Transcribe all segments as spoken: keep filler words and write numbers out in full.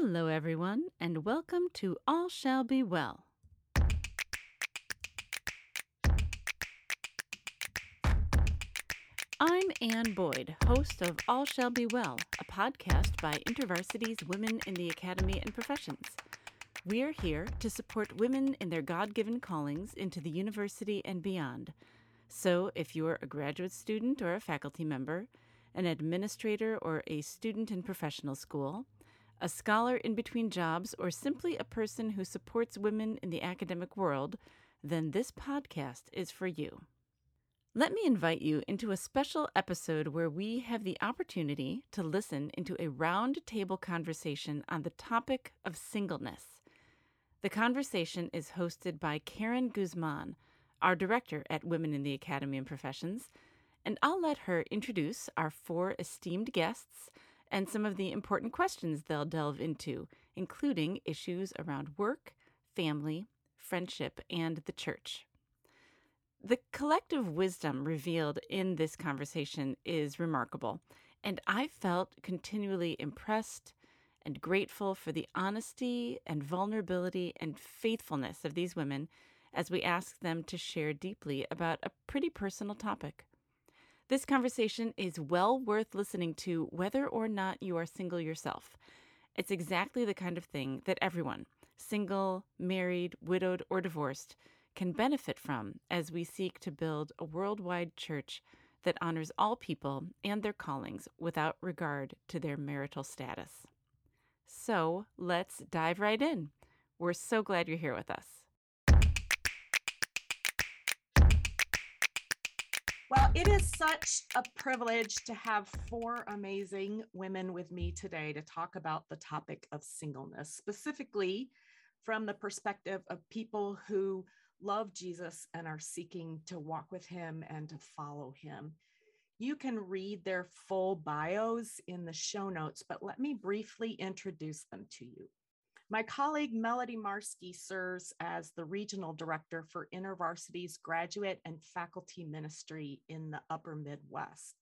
Hello, everyone, and welcome to All Shall Be Well. I'm Ann Boyd, host of All Shall Be Well, a podcast by InterVarsity's Women in the Academy and Professions. We're here to support women in their God-given callings into the university and beyond. So if you're a graduate student or a faculty member, an administrator or a student in professional school, a scholar in between jobs, or simply a person who supports women in the academic world, then this podcast is for you. Let me invite you into a special episode where we have the opportunity to listen into a roundtable conversation on the topic of singleness. The conversation is hosted by Karen Guzman, our director at Women in the Academy and Professions, and I'll let her introduce our four esteemed guests and some of the important questions they'll delve into, including issues around work, family, friendship, and the church. The collective wisdom revealed in this conversation is remarkable, and I felt continually impressed and grateful for the honesty and vulnerability and faithfulness of these women as we asked them to share deeply about a pretty personal topic. This conversation is well worth listening to whether or not you are single yourself. It's exactly the kind of thing that everyone, single, married, widowed, or divorced, can benefit from as we seek to build a worldwide church that honors all people and their callings without regard to their marital status. So let's dive right in. We're so glad you're here with us. Well, it is such a privilege to have four amazing women with me today to talk about the topic of singleness, specifically from the perspective of people who love Jesus and are seeking to walk with him and to follow him. You can read their full bios in the show notes, but let me briefly introduce them to you. My colleague Melody Marski serves as the Regional Director for InterVarsity's Graduate and Faculty Ministry in the Upper Midwest.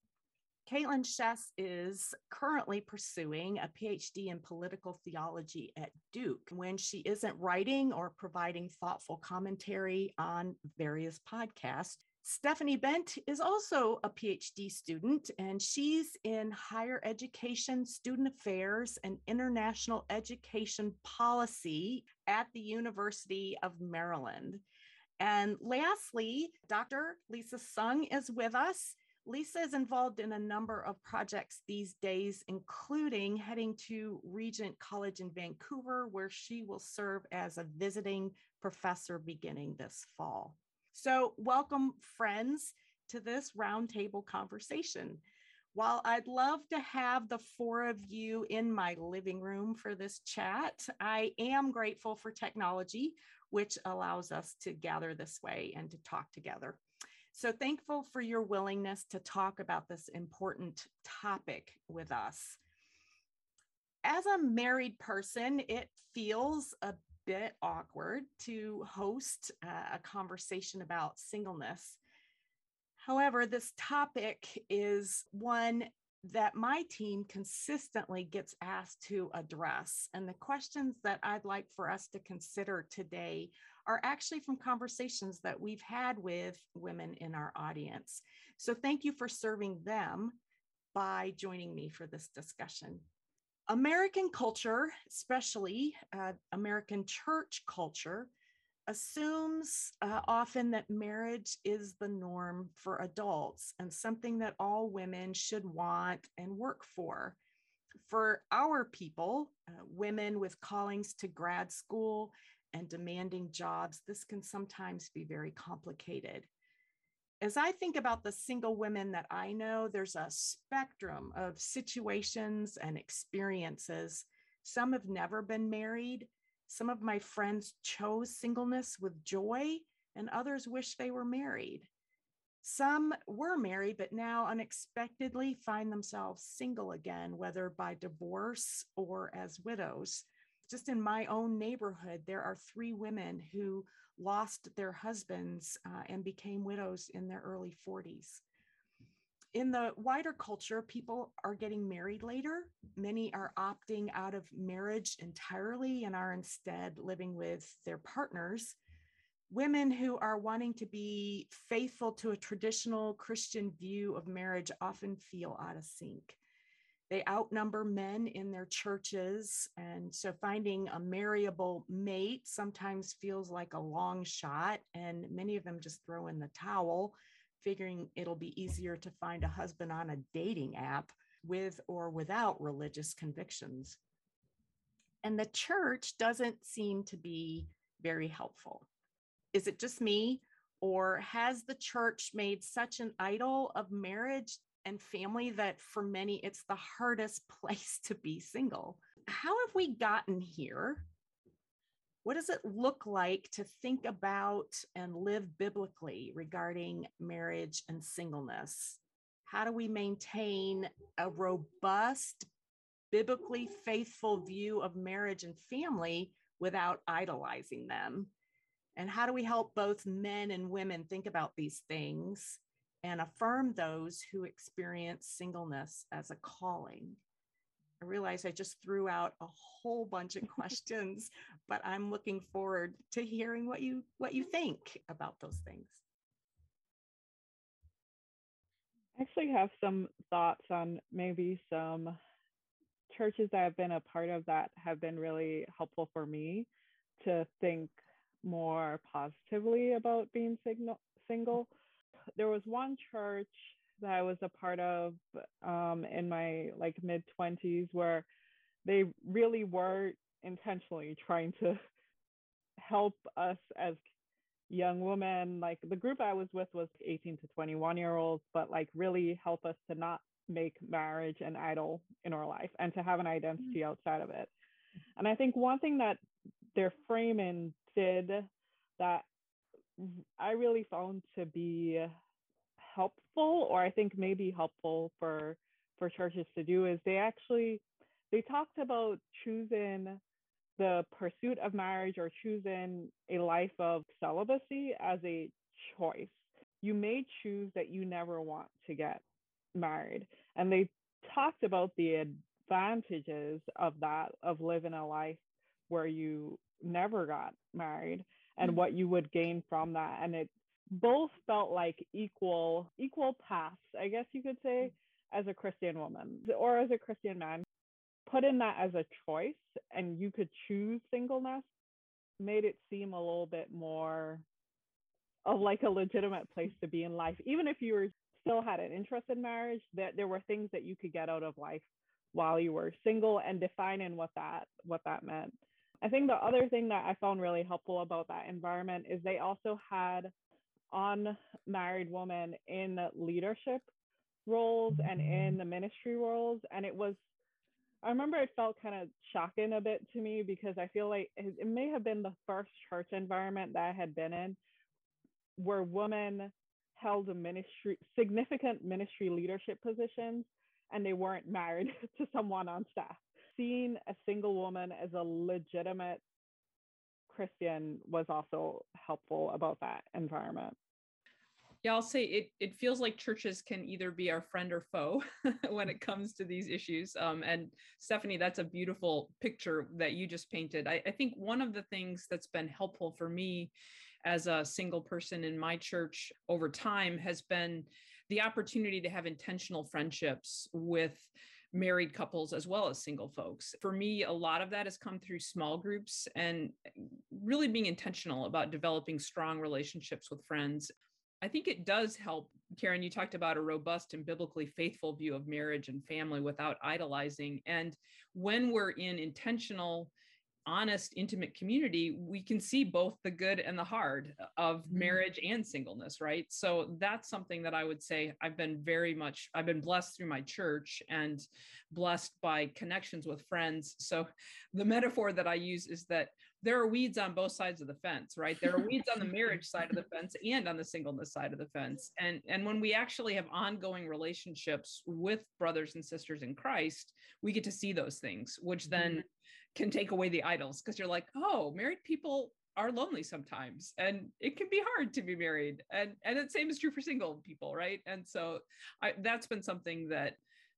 Caitlin Schess is currently pursuing a P H D in Political Theology at Duke when she isn't writing or providing thoughtful commentary on various podcasts. Stephanie Bent is also a P H D student, and she's in higher education, student affairs, and international education policy at the University of Maryland. And lastly, Doctor Lisa Sung is with us. Lisa is involved in a number of projects these days, including heading to Regent College in Vancouver, where she will serve as a visiting professor beginning this fall. So welcome, friends, to this roundtable conversation. While I'd love to have the four of you in my living room for this chat, I am grateful for technology, which allows us to gather this way and to talk together. So thankful for your willingness to talk about this important topic with us. As a married person, it feels a bit awkward to host uh, a conversation about singleness. However, this topic is one that my team consistently gets asked to address. And the questions that I'd like for us to consider today are actually from conversations that we've had with women in our audience. So thank you for serving them by joining me for this discussion. American culture, especially uh, American church culture, assumes uh, often that marriage is the norm for adults and something that all women should want and work for. For our people, uh, women with callings to grad school and demanding jobs, this can sometimes be very complicated. As I think about the single women that I know, there's a spectrum of situations and experiences. Some have never been married. Some of my friends chose singleness with joy, and others wish they were married. Some were married, but now unexpectedly find themselves single again, whether by divorce or as widows. Just in my own neighborhood, there are three women who lost their husbands uh, and became widows in their early forties. in the wider culture, people are getting married later. Many are opting out of marriage entirely and are instead living with their partners. Women who are wanting to be faithful to a traditional Christian view of marriage often feel out of sync. They outnumber men in their churches, and so finding a marryable mate sometimes feels like a long shot, and many of them just throw in the towel, figuring it'll be easier to find a husband on a dating app with or without religious convictions. And the church doesn't seem to be very helpful. Is it just me, or has the church made such an idol of marriage and family that for many, it's the hardest place to be single? How have we gotten here? What does it look like to think about and live biblically regarding marriage and singleness? How do we maintain a robust, biblically faithful view of marriage and family without idolizing them? And how do we help both men and women think about these things and affirm those who experience singleness as a calling? I realize I just threw out a whole bunch of questions, but I'm looking forward to hearing what you what you think about those things. I actually have some thoughts on maybe some churches that I've been a part of that have been really helpful for me to think more positively about being single. There was one church that I was a part of um, in my like mid twenties where they really were intentionally trying to help us as young women. Like the group I was with was eighteen to twenty-one year olds, but like really help us to not make marriage an idol in our life and to have an identity mm-hmm. outside of it. And I think one thing that their framing did that I really found to be helpful, or I think maybe helpful for for churches to do, is they actually they talked about choosing the pursuit of marriage or choosing a life of celibacy as a choice. You may choose that you never want to get married, and they talked about the advantages of that, of living a life where you never got married and mm-hmm. what you would gain from that. And it both felt like equal equal paths, I guess you could say, as a Christian woman or as a Christian man. Put in that as a choice and you could choose singleness made it seem a little bit more of like a legitimate place to be in life. Even if you were still had an interest in marriage, that there were things that you could get out of life while you were single, and defining what that what that meant. I think the other thing that I found really helpful about that environment is they also had unmarried women in leadership roles and in the ministry roles. And it was, I remember it felt kind of shocking a bit to me because I feel like it may have been the first church environment that I had been in where women held a ministry, significant ministry leadership positions, and they weren't married to someone on staff. Seeing a single woman as a legitimate Christian was also helpful about that environment. Yeah, I'll say it it feels like churches can either be our friend or foe when it comes to these issues. Um, and Stephanie, that's a beautiful picture that you just painted. I, I think one of the things that's been helpful for me as a single person in my church over time has been the opportunity to have intentional friendships with married couples as well as single folks. For me, a lot of that has come through small groups and really being intentional about developing strong relationships with friends. I think it does help. Karen, you talked about a robust and biblically faithful view of marriage and family without idolizing. And when we're in intentional, honest, intimate community, we can see both the good and the hard of marriage and singleness, right? So that's something that I would say I've been very much, I've been blessed through my church and blessed by connections with friends. So the metaphor that I use is that there are weeds on both sides of the fence, right? There are weeds on the marriage side of the fence and on the singleness side of the fence. And, and when we actually have ongoing relationships with brothers and sisters in Christ, we get to see those things, which then can take away the idols, because you're like, oh, married people are lonely sometimes, and it can be hard to be married. And, and the same is true for single people, right? And so I, that's been something that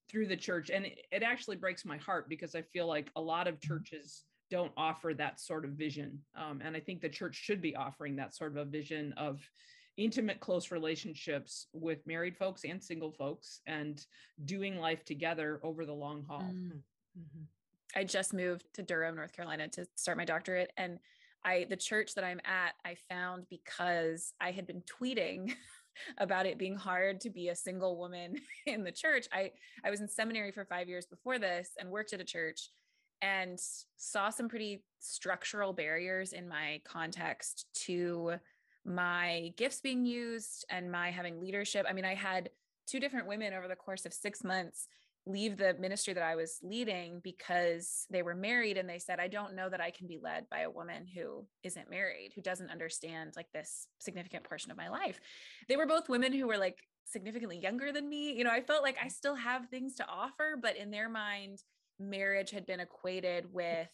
through the church, and it, it actually breaks my heart because I feel like a lot of churches don't offer that sort of vision. Um, and I think the church should be offering that sort of a vision of intimate, close relationships with married folks and single folks and doing life together over the long haul. Mm-hmm. I just moved to Durham, North Carolina to start my doctorate. And I, the church that I'm at, I found because I had been tweeting about it being hard to be a single woman in the church. I, I was in seminary for five years before this and worked at a church and saw some pretty structural barriers in my context to my gifts being used and my having leadership. I mean, I had two different women over the course of six months leave the ministry that I was leading because they were married. And they said, I don't know that I can be led by a woman who isn't married, who doesn't understand like this significant portion of my life. They were both women who were like significantly younger than me. You know, I felt like I still have things to offer, but in their mind, marriage had been equated with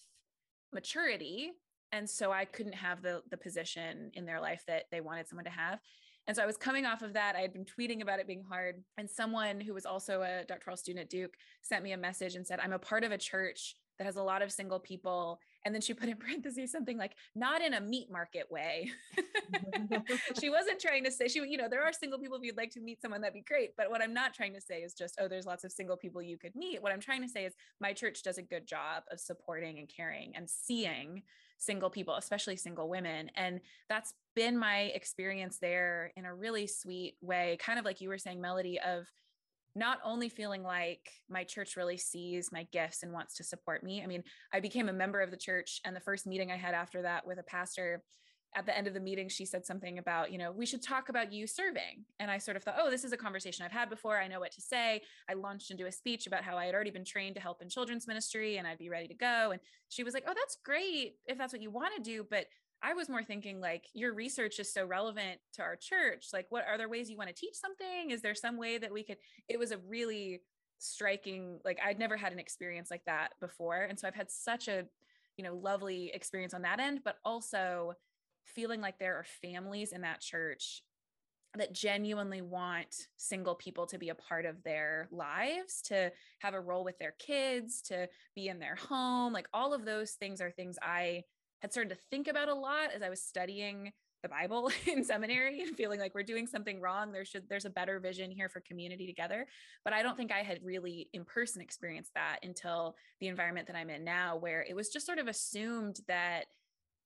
maturity. And so I couldn't have the, the position in their life that they wanted someone to have. And so I was coming off of that. I had been tweeting about it being hard. And someone who was also a doctoral student at Duke sent me a message and said, I'm a part of a church that has a lot of single people. And then she put in parentheses something like, not in a meat market way. She wasn't trying to say, she, you know, there are single people. If you'd like to meet someone, that'd be great. But what I'm not trying to say is just, oh, there's lots of single people you could meet. What I'm trying to say is my church does a good job of supporting and caring and seeing single people, especially single women. And that's been my experience there in a really sweet way, kind of like you were saying, Melody, of not only feeling like my church really sees my gifts and wants to support me. I mean, I became a member of the church, and the first meeting I had after that with a pastor, at the end of the meeting, she said something about, you know, we should talk about you serving. And I sort of thought, oh, this is a conversation I've had before. I know what to say. I launched into a speech about how I had already been trained to help in children's ministry and I'd be ready to go. And she was like, oh, that's great if that's what you want to do. But I was more thinking like, your research is so relevant to our church. Like, what are there ways you want to teach something? Is there some way that we could, it was a really striking, like I'd never had an experience like that before. And so I've had such a, you know, lovely experience on that end, but also feeling like there are families in that church that genuinely want single people to be a part of their lives, to have a role with their kids, to be in their home. Like all of those things are things I had started to think about a lot as I was studying the Bible in seminary and feeling like we're doing something wrong. There should, there's a better vision here for community together. But I don't think I had really in person experienced that until the environment that I'm in now, where it was just sort of assumed that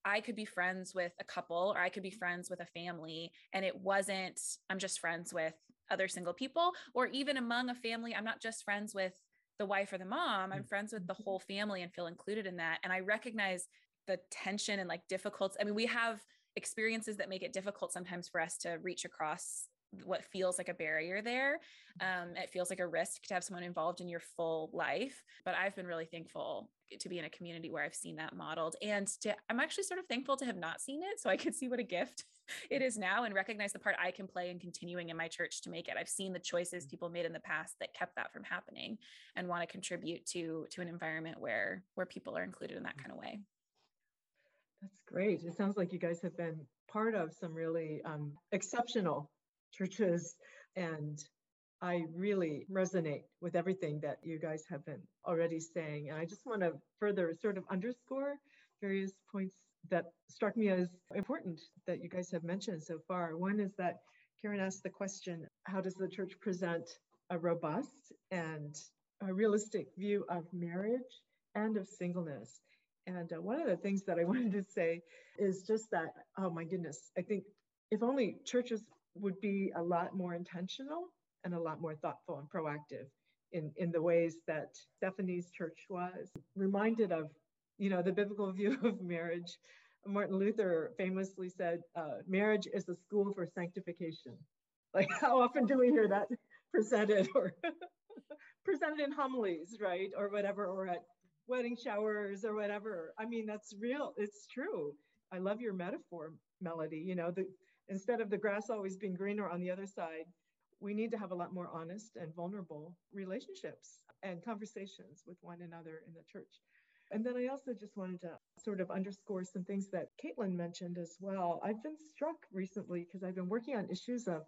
I could be friends with a couple or I could be friends with a family. And it wasn't, I'm just friends with other single people, or even among a family, I'm not just friends with the wife or the mom, I'm friends with the whole family and feel included in that. And I recognize the tension and like difficulties. I mean, we have experiences that make it difficult sometimes for us to reach across what feels like a barrier there. Um, it feels like a risk to have someone involved in your full life, but I've been really thankful to be in a community where I've seen that modeled, and to, I'm actually sort of thankful to have not seen it. So I could see what a gift it is now and recognize the part I can play in continuing in my church to make it. I've seen the choices people made in the past that kept that from happening, and want to contribute to, to an environment where, where people are included in that kind of way. That's great. It sounds like you guys have been part of some really um, exceptional churches, and I really resonate with everything that you guys have been already saying. And I just want to further sort of underscore various points that struck me as important that you guys have mentioned so far. One is that Karen asked the question, how does the church present a robust and a realistic view of marriage and of singleness? And uh, one of the things that I wanted to say is just that, oh my goodness, I think if only churches would be a lot more intentional and a lot more thoughtful and proactive in, in the ways that Stephanie's church was. Reminded of, you know, the biblical view of marriage. Martin Luther famously said, uh, marriage is a school for sanctification. Like, how often do we hear that presented or presented in homilies, right? Or whatever, or at wedding showers or whatever. I mean, that's real, it's true. I love your metaphor, Melody, you know, the instead of the grass always being greener on the other side, we need to have a lot more honest and vulnerable relationships and conversations with one another in the church. And then I also just wanted to sort of underscore some things that Caitlin mentioned as well. I've been struck recently because I've been working on issues of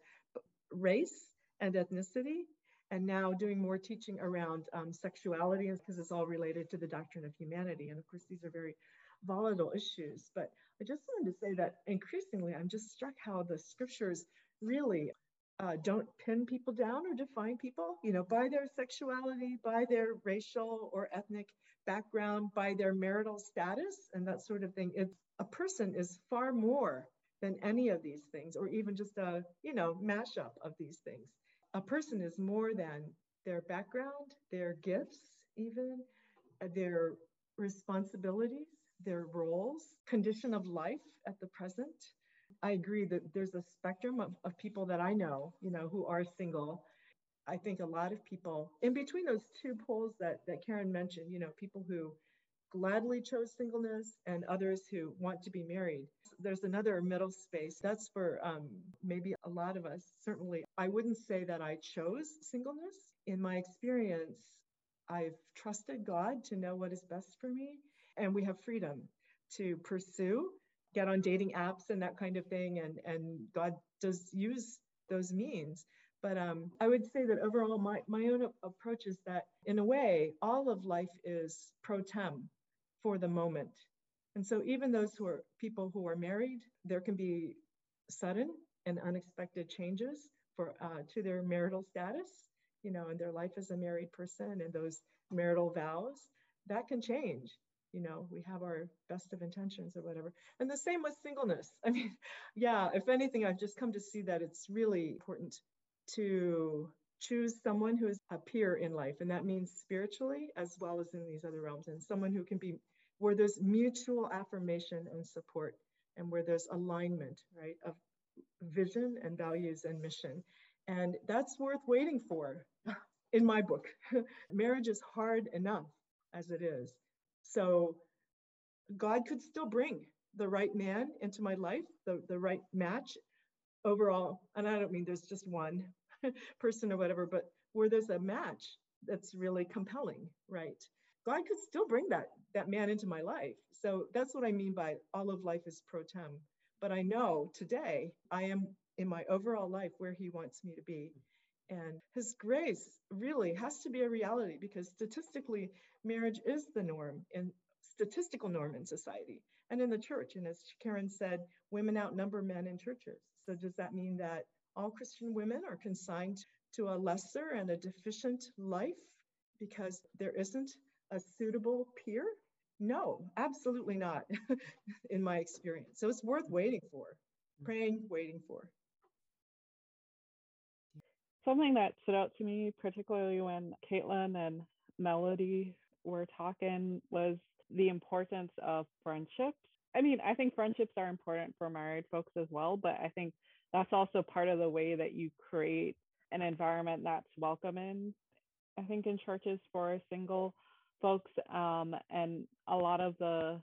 race and ethnicity, and now doing more teaching around um, sexuality, because it's all related to the doctrine of humanity. And of course, these are very volatile issues. But I just wanted to say that increasingly, I'm just struck how the scriptures really uh, don't pin people down or define people, you know, by their sexuality, by their racial or ethnic background, by their marital status, and that sort of thing. It's, a person is far more than any of these things, or even just a, you know, mashup of these things. A person is more than their background, their gifts, even their responsibilities, their roles, condition of life at the present. I agree that there's a spectrum of, of people that I know, you know, who are single. I think a lot of people in between those two poles that, that Karen mentioned, you know, people who gladly chose singleness and others who want to be married. There's another middle space. That's for um, maybe a lot of us. Certainly, I wouldn't say that I chose singleness. In my experience, I've trusted God to know what is best for me. And we have freedom to pursue, get on dating apps and that kind of thing. And, and God does use those means. But um, I would say that overall, my, my own approach is that in a way, all of life is pro tem, for the moment. And so even those who are people who are married, there can be sudden and unexpected changes for uh, to their marital status, you know, and their life as a married person, and those marital vows that can change. You know, we have our best of intentions or whatever. And the same with singleness. I mean, yeah, if anything, I've just come to see that it's really important to choose someone who is a peer in life. And that means spiritually, as well as in these other realms, and someone who can be, where there's mutual affirmation and support, and where there's alignment, right, of vision and values and mission. And that's worth waiting for in my book. Marriage is hard enough as it is. So God could still bring the right man into my life, the, the right match overall. And I don't mean there's just one person or whatever, but where there's a match that's really compelling, right? God could still bring that that man into my life. So that's what I mean by all of life is pro tem. But I know today I am in my overall life where he wants me to be. And his grace really has to be a reality, because statistically, marriage is the norm, in statistical norm in society and in the church. And as Karen said, women outnumber men in churches. So does that mean that all Christian women are consigned to a lesser and a deficient life because there isn't a suitable peer? No, absolutely not, in my experience. So it's worth waiting for, praying, waiting for. Something that stood out to me, particularly when Caitlin and Melody were talking, was the importance of friendships. I mean, I think friendships are important for married folks as well, but I think that's also part of the way that you create an environment that's welcoming, I think, in churches for single folks. Um, and a lot of the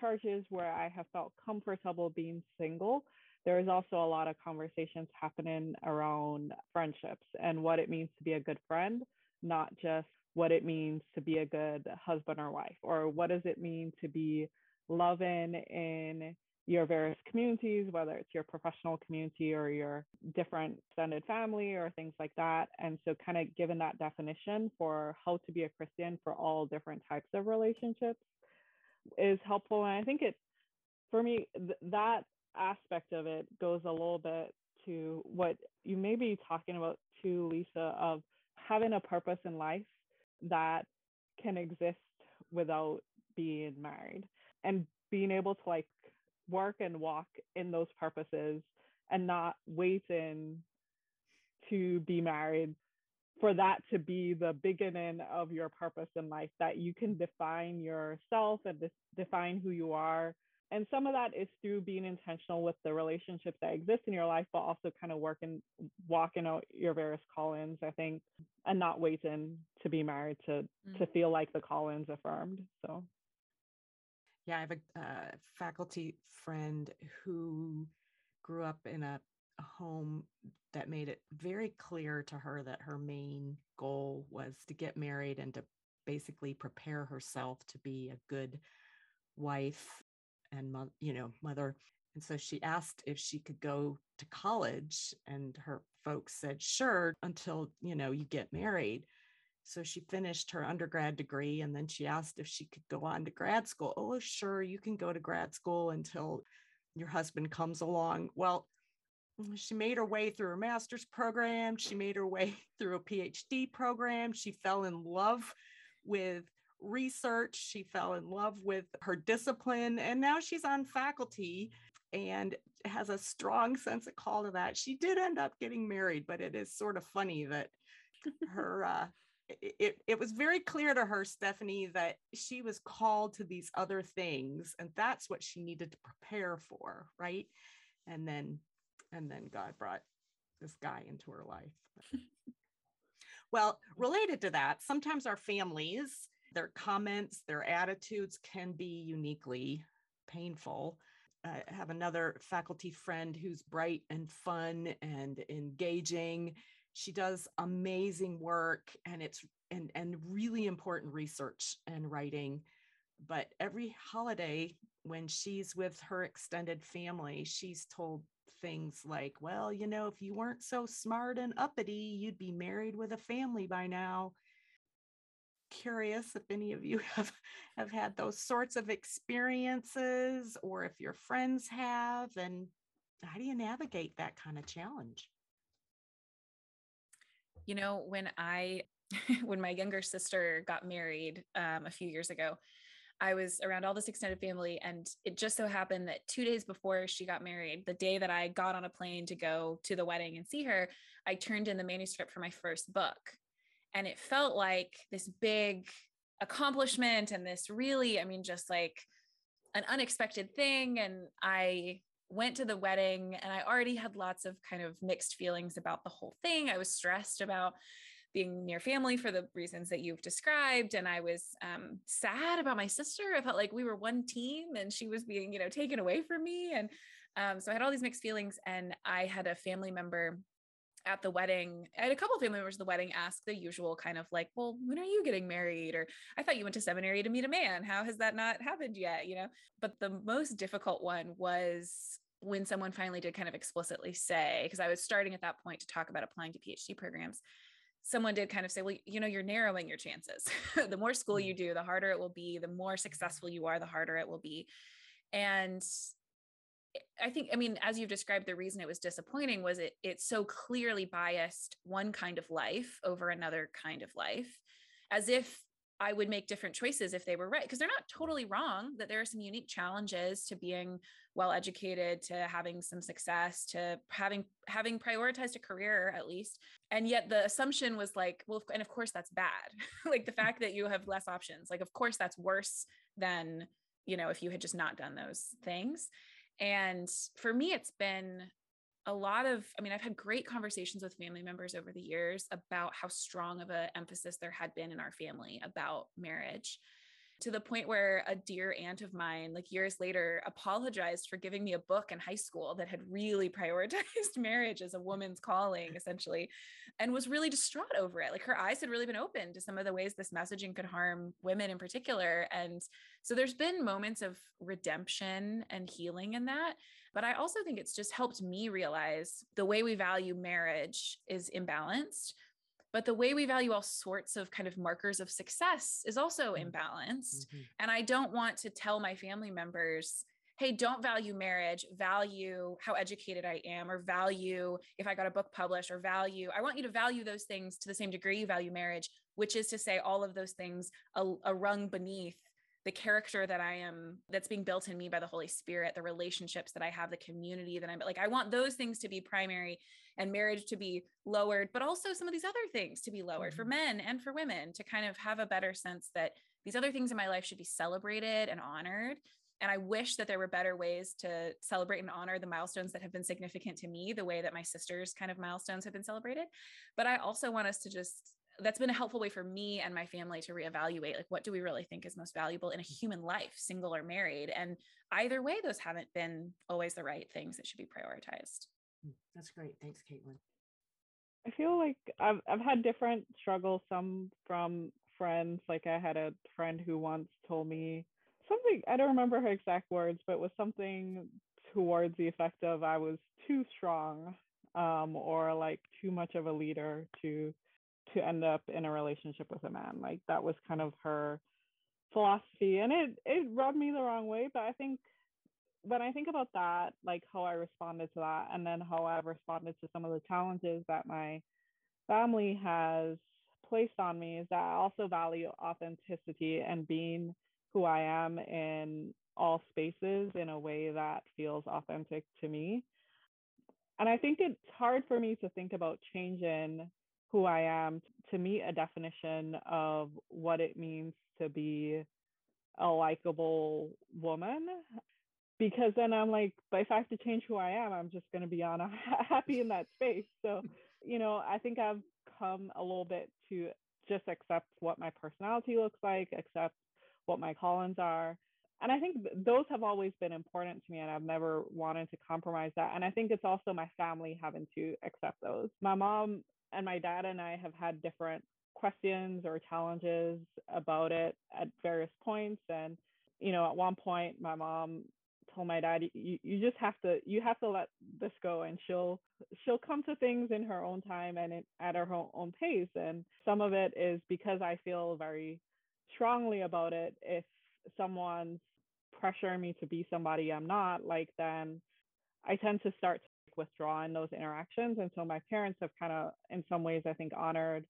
churches where I have felt comfortable being single, there is also a lot of conversations happening around friendships and what it means to be a good friend, not just what it means to be a good husband or wife, or what does it mean to be loving in your various communities, whether it's your professional community or your different extended family or things like that. And so kind of given that definition for how to be a Christian for all different types of relationships is helpful. And I think it, for me, th- that aspect of it goes a little bit to what you may be talking about too, Lisa, of having a purpose in life that can exist without being married, and being able to like work and walk in those purposes and not waiting to be married for that to be the beginning of your purpose in life, that you can define yourself and de- define who you are. And some of that is through being intentional with the relationships that exist in your life, but also kind of working, walking out your various call-ins, I think, and not waiting to be married to, mm. to feel like the call-in's affirmed. So. Yeah, I have a uh, faculty friend who grew up in a, a home that made it very clear to her that her main goal was to get married and to basically prepare herself to be a good wife and, you know, mother. And so she asked if she could go to college, and her folks said, sure, until, you know, you get married. So she finished her undergrad degree, and then she asked if she could go on to grad school. Oh, sure, you can go to grad school until your husband comes along. Well, she made her way through her master's program. She made her way through a P H D program. She fell in love with research. She fell in love with her discipline. And now she's on faculty and has a strong sense of call to that. She did end up getting married, but it is sort of funny that her... Uh, It, it was very clear to her, Stephanie, that she was called to these other things, and that's what she needed to prepare for, right? And then, and then God brought this guy into her life. Well, related to that, sometimes our families, their comments, their attitudes can be uniquely painful. Uh, I have another faculty friend who's bright and fun and engaging. She does amazing work, and it's and and really important research and writing. But every holiday when she's with her extended family, she's told things like, well, you know, if you weren't so smart and uppity, you'd be married with a family by now. Curious if any of you have, have had those sorts of experiences, or if your friends have, and how do you navigate that kind of challenge? You know, when I, when my younger sister got married um, a few years ago, I was around all this extended family, and it just so happened that two days before she got married, the day that I got on a plane to go to the wedding and see her, I turned in the manuscript for my first book. And it felt like this big accomplishment and this really, I mean, just like an unexpected thing. And I went to the wedding, and I already had lots of kind of mixed feelings about the whole thing. I was stressed about being near family for the reasons that you've described. And I was um, sad about my sister. I felt like we were one team and she was being, you know, taken away from me. And um, so I had all these mixed feelings, and I had a family member at the wedding. I had a couple of family members at the wedding ask the usual kind of like, well, when are you getting married? Or I thought you went to seminary to meet a man. How has that not happened yet? You know, but the most difficult one was when someone finally did kind of explicitly say, because I was starting at that point to talk about applying to P H D programs, someone did kind of say, well, you know, you're narrowing your chances. The more school you do, the harder it will be. The more successful you are, the harder it will be. And I think, I mean, as you've described, the reason it was disappointing was it it so clearly biased one kind of life over another kind of life, as if I would make different choices if they were right, because they're not totally wrong, that there are some unique challenges to being well-educated, to having some success, to having, having prioritized a career at least. And yet the assumption was like, well, and of course that's bad. Like the fact that you have less options, like, of course that's worse than, you know, if you had just not done those things. And for me, it's been a lot of, I mean, I've had great conversations with family members over the years about how strong of an emphasis there had been in our family about marriage, to the point where a dear aunt of mine, like years later, apologized for giving me a book in high school that had really prioritized marriage as a woman's calling, essentially, and was really distraught over it. Like her eyes had really been open to some of the ways this messaging could harm women in particular. And so there's been moments of redemption and healing in that. But I also think it's just helped me realize the way we value marriage is imbalanced. But the way we value all sorts of kind of markers of success is also imbalanced. Mm-hmm. And I don't want to tell my family members, hey, don't value marriage, value how educated I am, or value if I got a book published, or value, I want you to value those things to the same degree you value marriage, which is to say all of those things a, a rung beneath the character that I am, that's being built in me by the Holy Spirit, the relationships that I have, the community that I'm like, I want those things to be primary and marriage to be lowered, but also some of these other things to be lowered mm-hmm. for men and for women, to kind of have a better sense that these other things in my life should be celebrated and honored. And I wish that there were better ways to celebrate and honor the milestones that have been significant to me, the way that my sister's kind of milestones have been celebrated. But I also want us to just, that's been a helpful way for me and my family to reevaluate, like, what do we really think is most valuable in a human life, single or married? And either way, those haven't been always the right things that should be prioritized. That's great. Thanks, Caitlin. I feel like I've I've had different struggles, some from friends. Like I had a friend who once told me something, I don't remember her exact words, but was something towards the effect of I was too strong um, or like too much of a leader to to end up in a relationship with a man. Like that was kind of her philosophy, and it it rubbed me the wrong way. But I think when I think about that, like how I responded to that, and then how I responded to some of the challenges that my family has placed on me, is that I also value authenticity and being who I am in all spaces in a way that feels authentic to me. And I think it's hard for me to think about changing who I am to meet a definition of what it means to be a likable woman, because then I'm like, but if I have to change who I am, I'm just going to be on a happy in that space. So, you know, I think I've come a little bit to just accept what my personality looks like, accept what my callings are. And I think those have always been important to me, and I've never wanted to compromise that. And I think it's also my family having to accept those. My mom and my dad and I have had different questions or challenges about it at various points. And, you know, at one point, my mom told my dad, you, you just have to, you have to let this go, and she'll, she'll come to things in her own time and it, at her own pace. And some of it is because I feel very strongly about it. If someone's pressuring me to be somebody I'm not, like, then I tend to start to withdraw in those interactions. And so my parents have kind of, in some ways, I think honored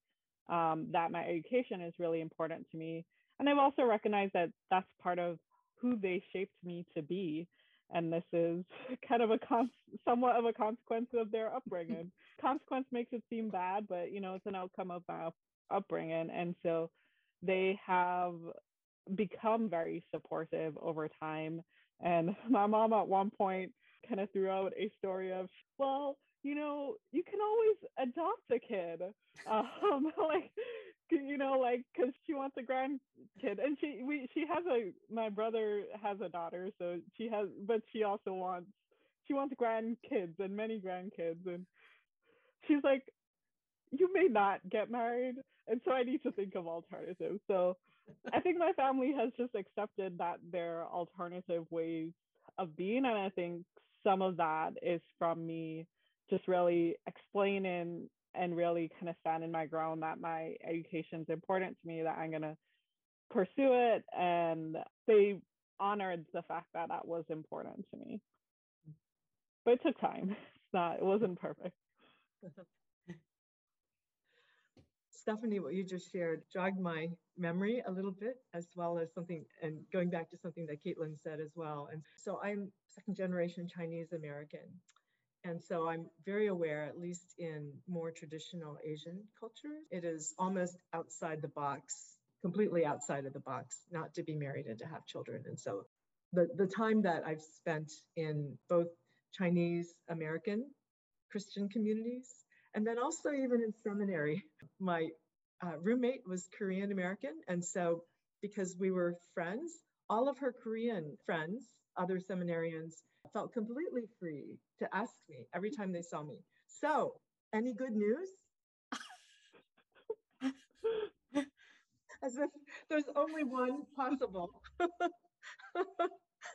um, that my education is really important to me. And I've also recognized that that's part of who they shaped me to be. And this is kind of a con- somewhat of a consequence of their upbringing. Consequence makes it seem bad, but, you know, it's an outcome of my up- upbringing. And so they have become very supportive over time. And my mom at one point kind of threw out a story of, well, you know, you can always adopt a kid. Um, like, you know, like, because she wants a grandkid, and she we she has a my brother has a daughter, so she has, but she also wants she wants grandkids and many grandkids, and she's like, you may not get married, and so I need to think of alternatives. So I think my family has just accepted that there are alternative ways of being, and I think some of that is from me just really explaining and really kind of standing my ground that my education is important to me, that I'm going to pursue it. And they honored the fact that that was important to me. But it took time. It's not, it wasn't perfect. Stephanie, what you just shared jogged my memory a little bit, as well as something, and going back to something that Caitlin said as well. And so I'm second generation Chinese American. And so I'm very aware, at least in more traditional Asian culture, it is almost outside the box, completely outside of the box, not to be married and to have children. And so the, the time that I've spent in both Chinese American Christian communities, and then also even in seminary, my uh, roommate was Korean American. And so because we were friends, all of her Korean friends, other seminarians, felt completely free to ask me every time they saw me, so any good news? As if there's only one possible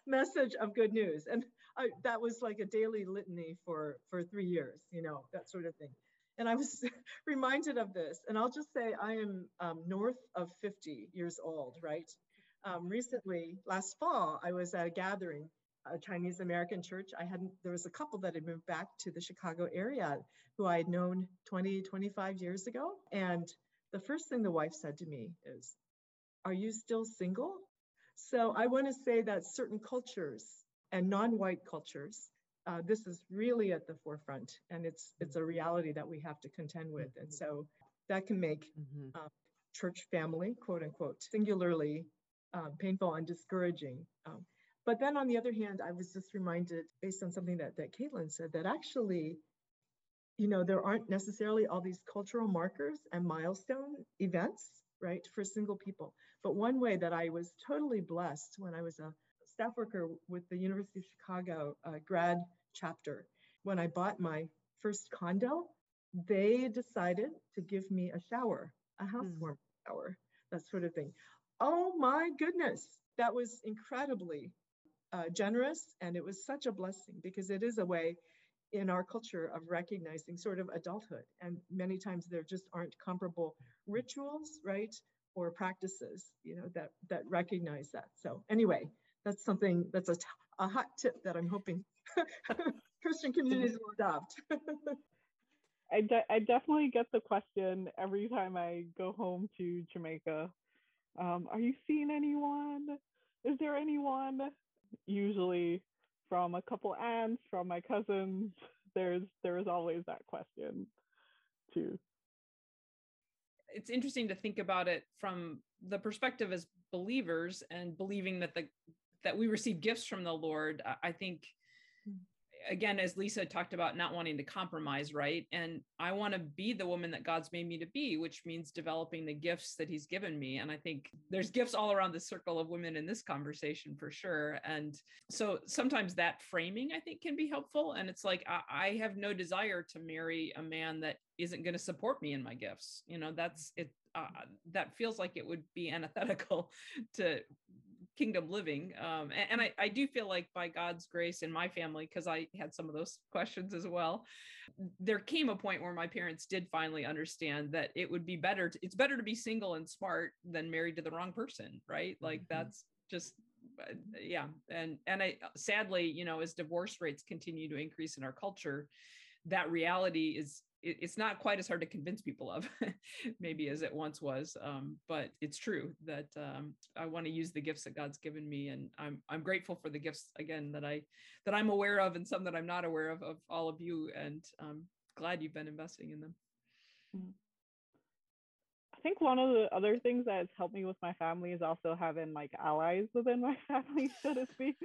message of good news. And I, that was like a daily litany for, for three years, you know, that sort of thing. And I was reminded of this. And I'll just say I am um, north of fifty years old, right? Um, recently, last fall, I was at a gathering, a Chinese American church. I hadn't, there was a couple that had moved back to the Chicago area who I had known twenty, twenty-five years ago. And the first thing the wife said to me is, are you still single? So I want to say that certain cultures and non-white cultures, uh, this is really at the forefront, and it's, it's a reality that we have to contend with. And so that can make mm-hmm. um, church family, quote unquote, singularly Um, painful and discouraging. Um, but then on the other hand, I was just reminded, based on something that, that Caitlin said, that actually, you know, there aren't necessarily all these cultural markers and milestone events, right, for single people. But one way that I was totally blessed when I was a staff worker with the University of Chicago uh, grad chapter, when I bought my first condo, they decided to give me a shower, a housewarming mm. shower. that sort of thing. Oh my goodness, that was incredibly uh, generous, and it was such a blessing, because it is a way in our culture of recognizing sort of adulthood, and many times there just aren't comparable rituals, right, or practices, you know, that that recognize that. So anyway, that's something that's a, t a hot tip that I'm hoping Christian communities will adopt. I, de I definitely get the question every time I go home to Jamaica. Um, are you seeing anyone? Is there anyone? Usually from a couple aunts, from my cousins, there's there is always that question too. It's interesting to think about it from the perspective as believers and believing that the that we receive gifts from the Lord. I think, again, as Lisa talked about, not wanting to compromise, right? And I want to be the woman that God's made me to be, which means developing the gifts that he's given me. And I think there's gifts all around the circle of women in this conversation for sure. And so sometimes that framing, I think, can be helpful. And it's like, I, I have no desire to marry a man that isn't going to support me in my gifts. You know, that's it. Uh, that feels like it would be antithetical to kingdom living. Um, and and I, I do feel like by God's grace in my family, because I had some of those questions as well, there came a point where my parents did finally understand that it would be better, to, it's better to be single and smart than married to the wrong person, right? Like mm-hmm. that's just, yeah. And, and I, sadly, you know, as divorce rates continue to increase in our culture, that reality is, it's not quite as hard to convince people of maybe as it once was. Um, but it's true that um, I want to use the gifts that God's given me. And I'm, I'm grateful for the gifts, again, that I, that I'm aware of, and some that I'm not aware of, of all of you. And I'm glad you've been investing in them. I think one of the other things that has helped me with my family is also having like allies within my family, so to speak.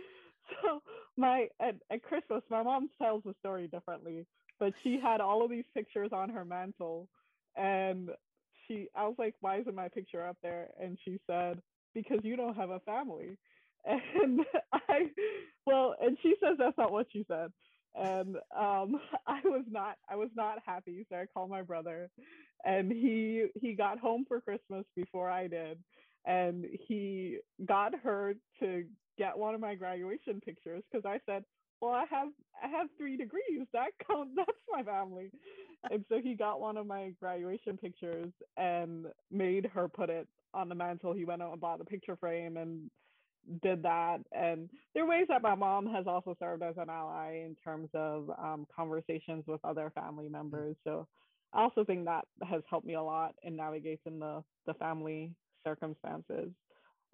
So my, at, at Christmas, my mom tells the story differently, but she had all of these pictures on her mantle, and she, I was like, why isn't my picture up there? And she said, because you don't have a family. And I, well, and she says, that's not what she said. And um, I was not, I was not happy. So I called my brother, and he, he got home for Christmas before I did. And he got her to get one of my graduation pictures, because I said, well, I have I have three degrees. That counts. That's my family. And so he got one of my graduation pictures and made her put it on the mantle. He went out and bought a picture frame and did that. And there are ways that my mom has also served as an ally in terms of um, conversations with other family members. So I also think that has helped me a lot in navigating the the family circumstances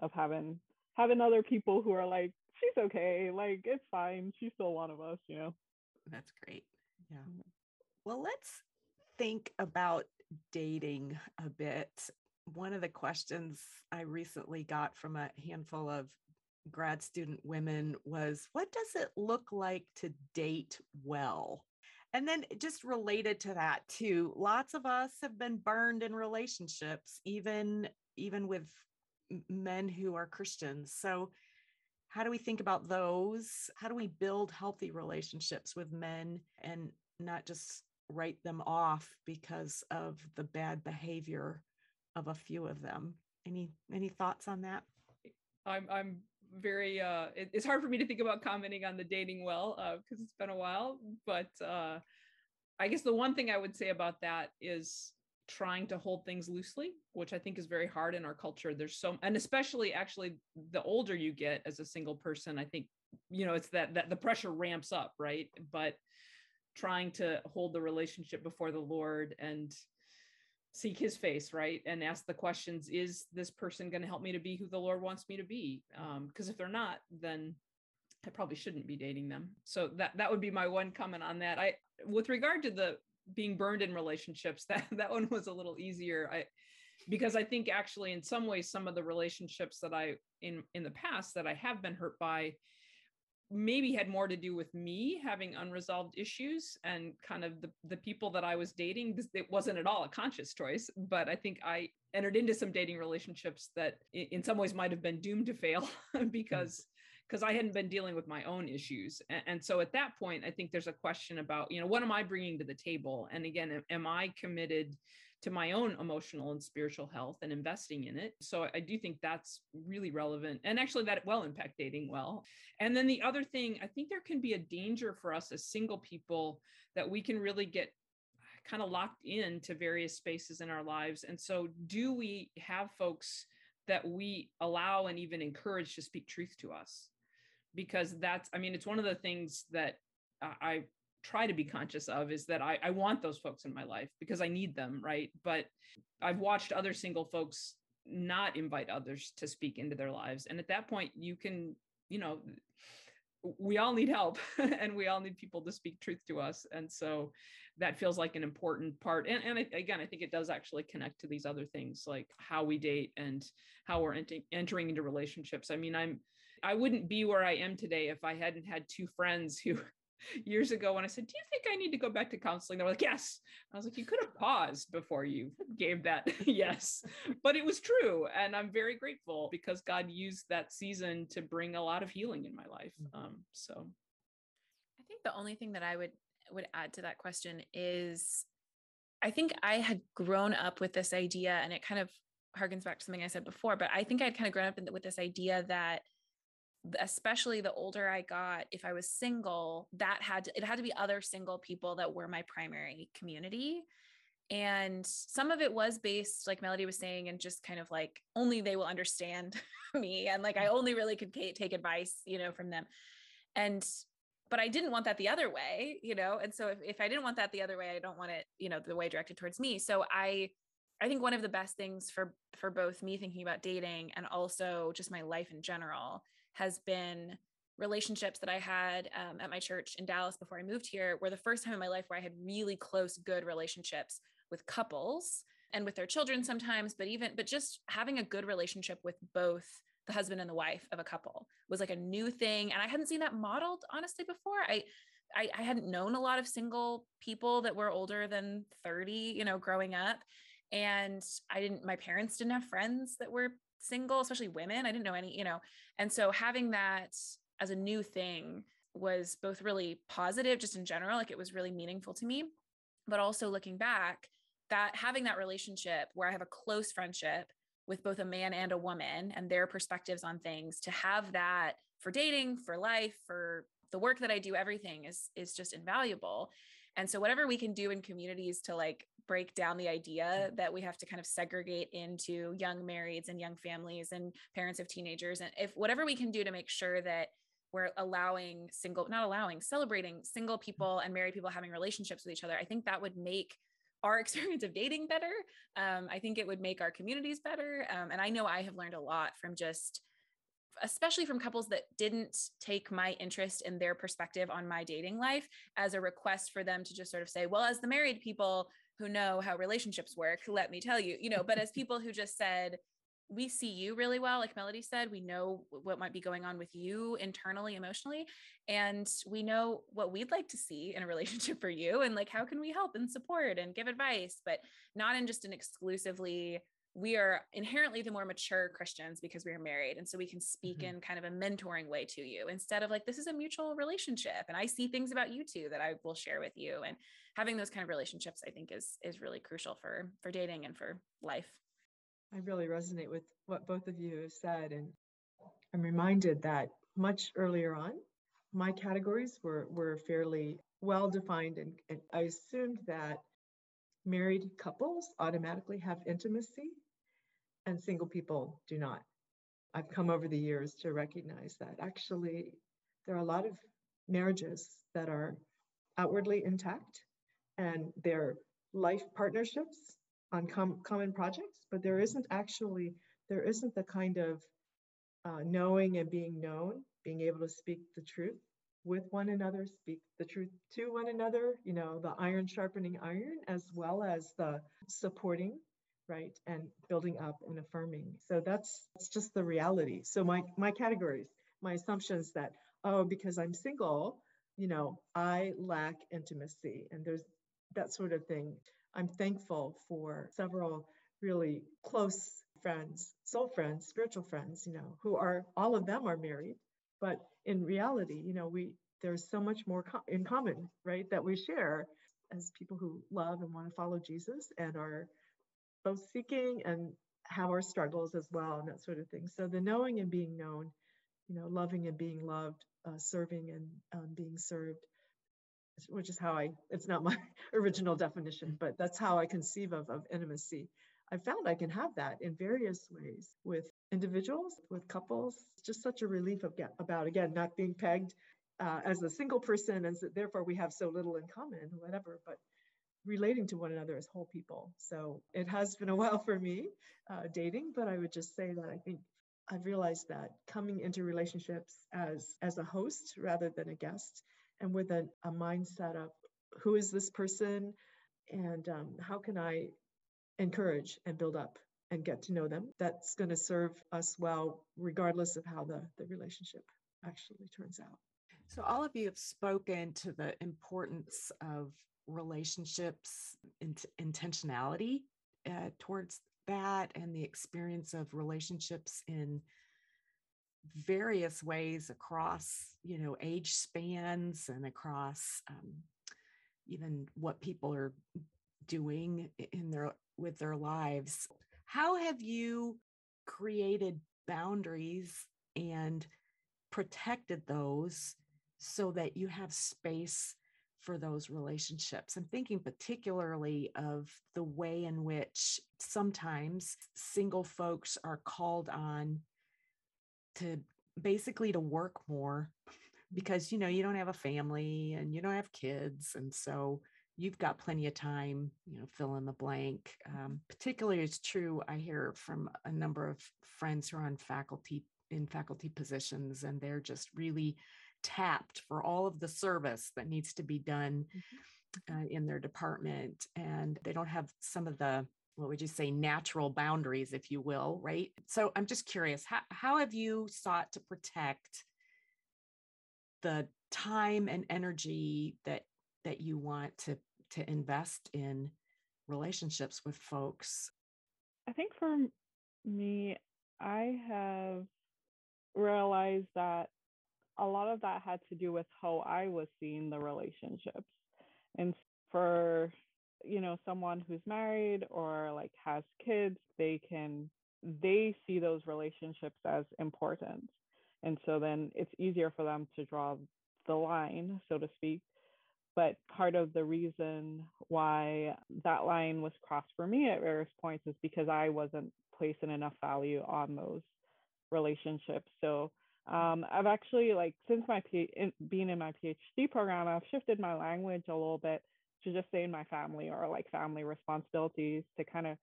of having having other people who are like, she's okay, like it's fine, she's still one of us, you know. That's great. Yeah. Well, let's think about dating a bit. One of the questions I recently got from a handful of grad student women was, what does it look like to date well? And then just related to that too, lots of us have been burned in relationships, even even with men who are Christians. So how do we think about those? How do we build healthy relationships with men and not just write them off because of the bad behavior of a few of them? Any any thoughts on that? I'm I'm very, uh, it, it's hard for me to think about commenting on the dating well, uh, because it's been a while, but uh, I guess the one thing I would say about that is trying to hold things loosely, which I think is very hard in our culture. There's so, and especially actually the older you get as a single person, I think, you know, it's that, that the pressure ramps up, right? But trying to hold the relationship before the Lord and seek his face, right? And ask the questions, is this person going to help me to be who the Lord wants me to be? Um, because if they're not, then I probably shouldn't be dating them. So that, that would be my one comment on that. I, with regard to the being burned in relationships, that that one was a little easier, I because I think actually in some ways some of the relationships that I in in the past that I have been hurt by maybe had more to do with me having unresolved issues, and kind of the the people that I was dating, it wasn't at all a conscious choice, but I think I entered into some dating relationships that in some ways might have been doomed to fail because because I hadn't been dealing with my own issues. And, and so at that point, I think there's a question about, you know, what am I bringing to the table? And again, am I committed to my own emotional and spiritual health and investing in it. So I do think that's really relevant. And actually that will impact dating well. And then the other thing, I think there can be a danger for us as single people that we can really get kind of locked into various spaces in our lives. And so do we have folks that we allow and even encourage to speak truth to us? Because that's, I mean, it's one of the things that I try to be conscious of, is that I, I want those folks in my life because I need them, right? But I've watched other single folks not invite others to speak into their lives. And at that point, you can, you know, we all need help and we all need people to speak truth to us. And so that feels like an important part. And, and again, I think it does actually connect to these other things, like how we date and how we're ent- entering into relationships. I mean, I'm, I wouldn't be where I am today if I hadn't had two friends who years ago, when I said, do you think I need to go back to counseling? They were like, yes. I was like, you could have paused before you gave that yes, but it was true. And I'm very grateful because God used that season to bring a lot of healing in my life. Um, so I think the only thing that I would, would add to that question is, I think I had grown up with this idea, and it kind of harkens back to something I said before, but I think I'd kind of grown up in, with this idea that especially the older I got, if I was single, that had to, it had to be other single people that were my primary community. And some of it was based, like Melody was saying, and just kind of like, only they will understand me. And like, I only really could take advice, you know, from them. And, but I didn't want that the other way, you know? And so if, if I didn't want that the other way, I don't want it, you know, the way directed towards me. So I, I think one of the best things for, for both me thinking about dating and also just my life in general has been relationships that I had um, at my church in Dallas before I moved here, were the first time in my life where I had really close, good relationships with couples and with their children sometimes, but even, but just having a good relationship with both the husband and the wife of a couple was like a new thing. And I hadn't seen that modeled honestly before. I, I, I hadn't known a lot of single people that were older than thirty, you know, growing up. And I didn't, my parents didn't have friends that were single, especially women. I didn't know any, you know, and so having that as a new thing was both really positive just in general, like it was really meaningful to me, but also looking back, that having that relationship where I have a close friendship with both a man and a woman and their perspectives on things, to have that for dating, for life, for the work that I do, everything is, is just invaluable. And so whatever we can do in communities to like break down the idea that we have to kind of segregate into young marrieds and young families and parents of teenagers. And if whatever we can do to make sure that we're allowing single, not allowing, celebrating single people and married people having relationships with each other, I think that would make our experience of dating better. Um, I think it would make our communities better. Um, and I know I have learned a lot from just, especially from couples that didn't take my interest in their perspective on my dating life as a request for them to just sort of say, well, as the married people who know how relationships work, let me tell you, you know, but as people who just said, we see you really well, like Melody said, we know what might be going on with you internally, emotionally, and we know what we'd like to see in a relationship for you. And like, how can we help and support and give advice, but not in just an exclusively, we are inherently the more mature Christians because we are married. And so we can speak mm-hmm. in kind of a mentoring way to you instead of like, this is a mutual relationship. And I see things about you too, that I will share with you. And having those kind of relationships, I think is, is really crucial for, for dating and for life. I really resonate with what both of you have said. And I'm reminded that much earlier on, my categories were, were fairly well-defined. And, and I assumed that married couples automatically have intimacy and single people do not. I've come over the years to recognize that actually there are a lot of marriages that are outwardly intact and they're life partnerships on com- common projects, but there isn't actually, there isn't the kind of uh, knowing and being known, being able to speak the truth with one another, speak the truth to one another, you know, the iron sharpening iron, as well as the supporting, right, and building up and affirming. So that's, that's just the reality. So my, my categories, my assumptions that, oh, because I'm single, you know, I lack intimacy and there's that sort of thing. I'm thankful for several really close friends, soul friends, spiritual friends, you know, who are, all of them are married. But in reality, you know, we there's so much more co- in common, right, that we share as people who love and want to follow Jesus and are both seeking and have our struggles as well, and that sort of thing. So the knowing and being known, you know, loving and being loved, uh, serving and um, being served, which is how I, it's not my original definition, but that's how I conceive of, of intimacy. I found I can have that in various ways with individuals, with couples. It's just such a relief of, about, again, not being pegged uh, as a single person, and so therefore we have so little in common, whatever, but relating to one another as whole people. So it has been a while for me uh, dating, but I would just say that I think I've realized that coming into relationships as, as a host rather than a guest, and with a, a mindset of who is this person and um, how can I encourage and build up and get to know them, that's going to serve us well, regardless of how the, the relationship actually turns out. So all of you have spoken to the importance of relationships, int- intentionality uh, towards that, and the experience of relationships in various ways across, you know, age spans and across um, even what people are doing in their with their lives. How have you created boundaries and protected those so that you have space for those relationships? I'm thinking particularly of the way in which sometimes single folks are called on to basically to work more because, you know, you don't have a family and you don't have kids. And so you've got plenty of time, you know, fill in the blank. Um, particularly it's true, I hear from a number of friends who are on faculty in faculty positions, and they're just really tapped for all of the service that needs to be done uh, in their department. And they don't have some of the, what would you say, natural boundaries, if you will, right? So I'm just curious, how, how have you sought to protect the time and energy that that you want to, to invest in relationships with folks? I think for me, I have realized that a lot of that had to do with how I was seeing the relationships. And for, you know, someone who's married or like has kids, they can, they see those relationships as important. And so then it's easier for them to draw the line, so to speak. But part of the reason why that line was crossed for me at various points is because I wasn't placing enough value on those relationships. So Um, I've actually, like, since my P- in, being in my PhD program, I've shifted my language a little bit to just saying my family or like family responsibilities to kind of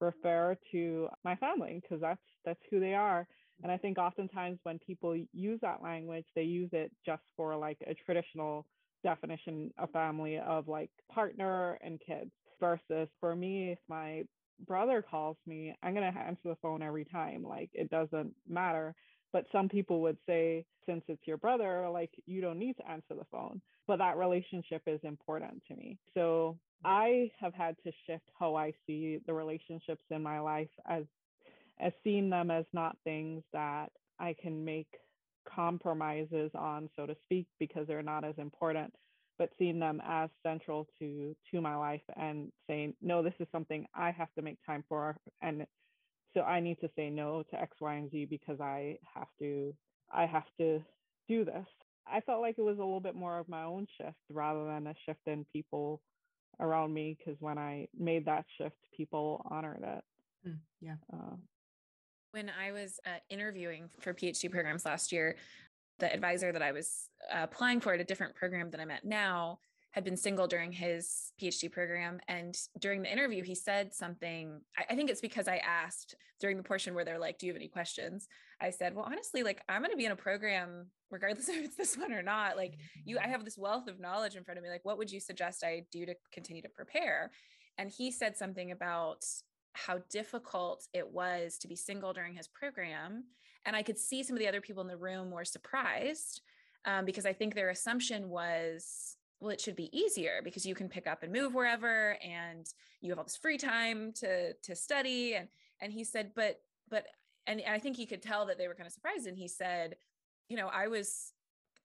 refer to my family, because that's that's who they are. And I think oftentimes when people use that language, they use it just for like a traditional definition of family of like partner and kids. Versus for me, if my brother calls me, I'm going to answer the phone every time. Like, it doesn't matter. But some people would say, since it's your brother, like, you don't need to answer the phone, but that relationship is important to me. So I have had to shift how I see the relationships in my life as, as seeing them as not things that I can make compromises on, so to speak, because they're not as important, but seeing them as central to, to my life and saying, no, this is something I have to make time for. And so I need to say no to X, Y, and Z because I have to, I have to do this. I felt like it was a little bit more of my own shift rather than a shift in people around me, because when I made that shift, people honored it. Mm, yeah. Uh, when I was uh, interviewing for PhD programs last year, the advisor that I was uh, applying for at a different program that I'm at now had been single during his PhD program. And during the interview, he said something, I, I think it's because I asked during the portion where they're like, do you have any questions? I said, well, honestly, like, I'm going to be in a program, regardless if it's this one or not, like you, I have this wealth of knowledge in front of me. Like, what would you suggest I do to continue to prepare? And he said something about how difficult it was to be single during his program. And I could see some of the other people in the room were surprised um, because I think their assumption was, well, it should be easier because you can pick up and move wherever and you have all this free time to, to study. And, and he said, but, but, and I think he could tell that they were kind of surprised. And he said, you know, I was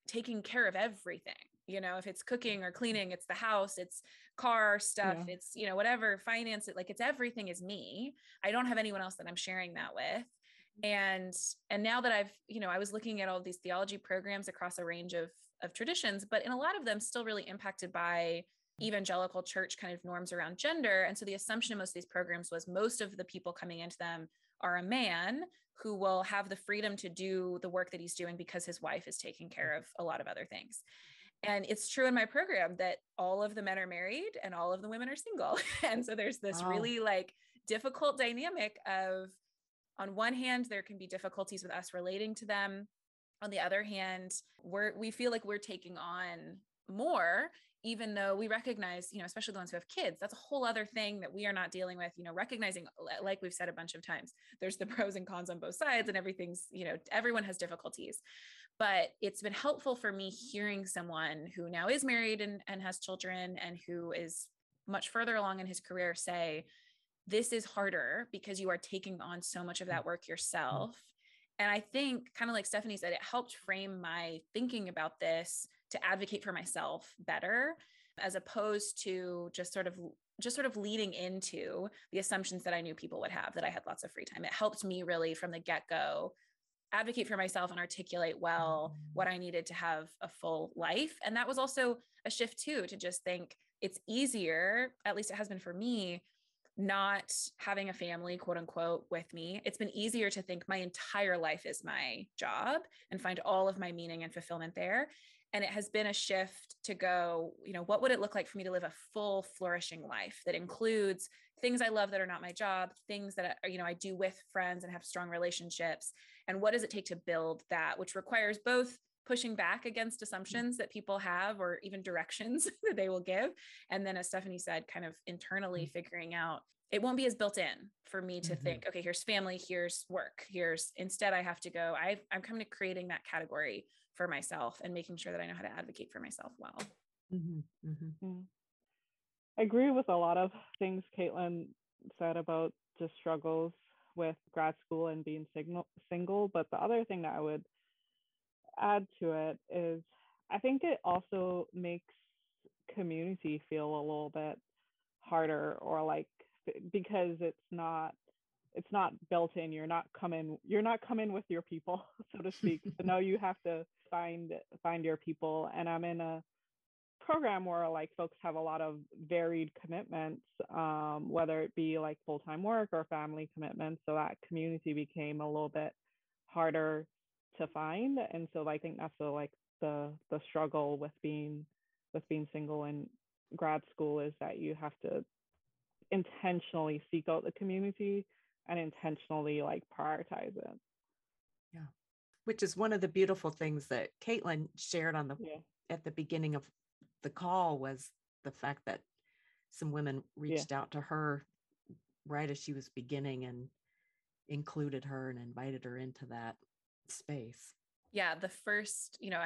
taking care of everything, you know, if it's cooking or cleaning, it's the house, it's car stuff. Yeah. It's, you know, whatever, finance it. Like it's, everything is me. I don't have anyone else that I'm sharing that with. And, and now that I've, you know, I was looking at all these theology programs across a range of, of traditions, but in a lot of them still really impacted by evangelical church kind of norms around gender. And so the assumption in most of these programs was most of the people coming into them are a man who will have the freedom to do the work that he's doing because his wife is taking care of a lot of other things. And it's true in my program that all of the men are married and all of the women are single. And so there's this wow. really like difficult dynamic of, on one hand, there can be difficulties with us relating to them. On the other hand, we're, we feel like we're taking on more, even though we recognize, you know, especially the ones who have kids, that's a whole other thing that we are not dealing with, you know, recognizing, like we've said a bunch of times, there's the pros and cons on both sides and everything's, you know, everyone has difficulties, but it's been helpful for me hearing someone who now is married and, and has children and who is much further along in his career say, this is harder because you are taking on so much of that work yourself. And I think kind of like Stephanie said, it helped frame my thinking about this to advocate for myself better, as opposed to just sort of, just sort of leading into the assumptions that I knew people would have, that I had lots of free time. It helped me really from the get-go advocate for myself and articulate well what I needed to have a full life. And that was also a shift too, to just think it's easier, at least it has been for me, not having a family, quote unquote, with me. It's been easier to think my entire life is my job and find all of my meaning and fulfillment there. And it has been a shift to go, you know, what would it look like for me to live a full flourishing life that includes things I love that are not my job, things that, you know, I do with friends and have strong relationships. And what does it take to build that, which requires both pushing back against assumptions that people have, or even directions that they will give. And then, as Stephanie said, kind of internally figuring out, it won't be as built in for me to mm-hmm. think, okay, here's family, here's work, here's, instead I have to go, I've, I'm coming to creating that category for myself and making sure that I know how to advocate for myself well. Mm-hmm. Mm-hmm. Yeah. I agree with a lot of things Caitlin said about just struggles with grad school and being single, single. But the other thing that I would add to it is I think it also makes community feel a little bit harder, or like, because it's not it's not built in, you're not coming you're not coming with your people, so to speak. So no, you have to find find your people. And I'm in a program where like folks have a lot of varied commitments, um, whether it be like full-time work or family commitments, so that community became a little bit harder to find. And so I think that's the, like the the struggle with being with being single in grad school, is that you have to intentionally seek out the community and intentionally like prioritize it. Yeah, which is one of the beautiful things that Caitlin shared on the yeah. at the beginning of the call, was the fact that some women reached yeah. out to her right as she was beginning and included her and invited her into that space. Yeah. The first, you know,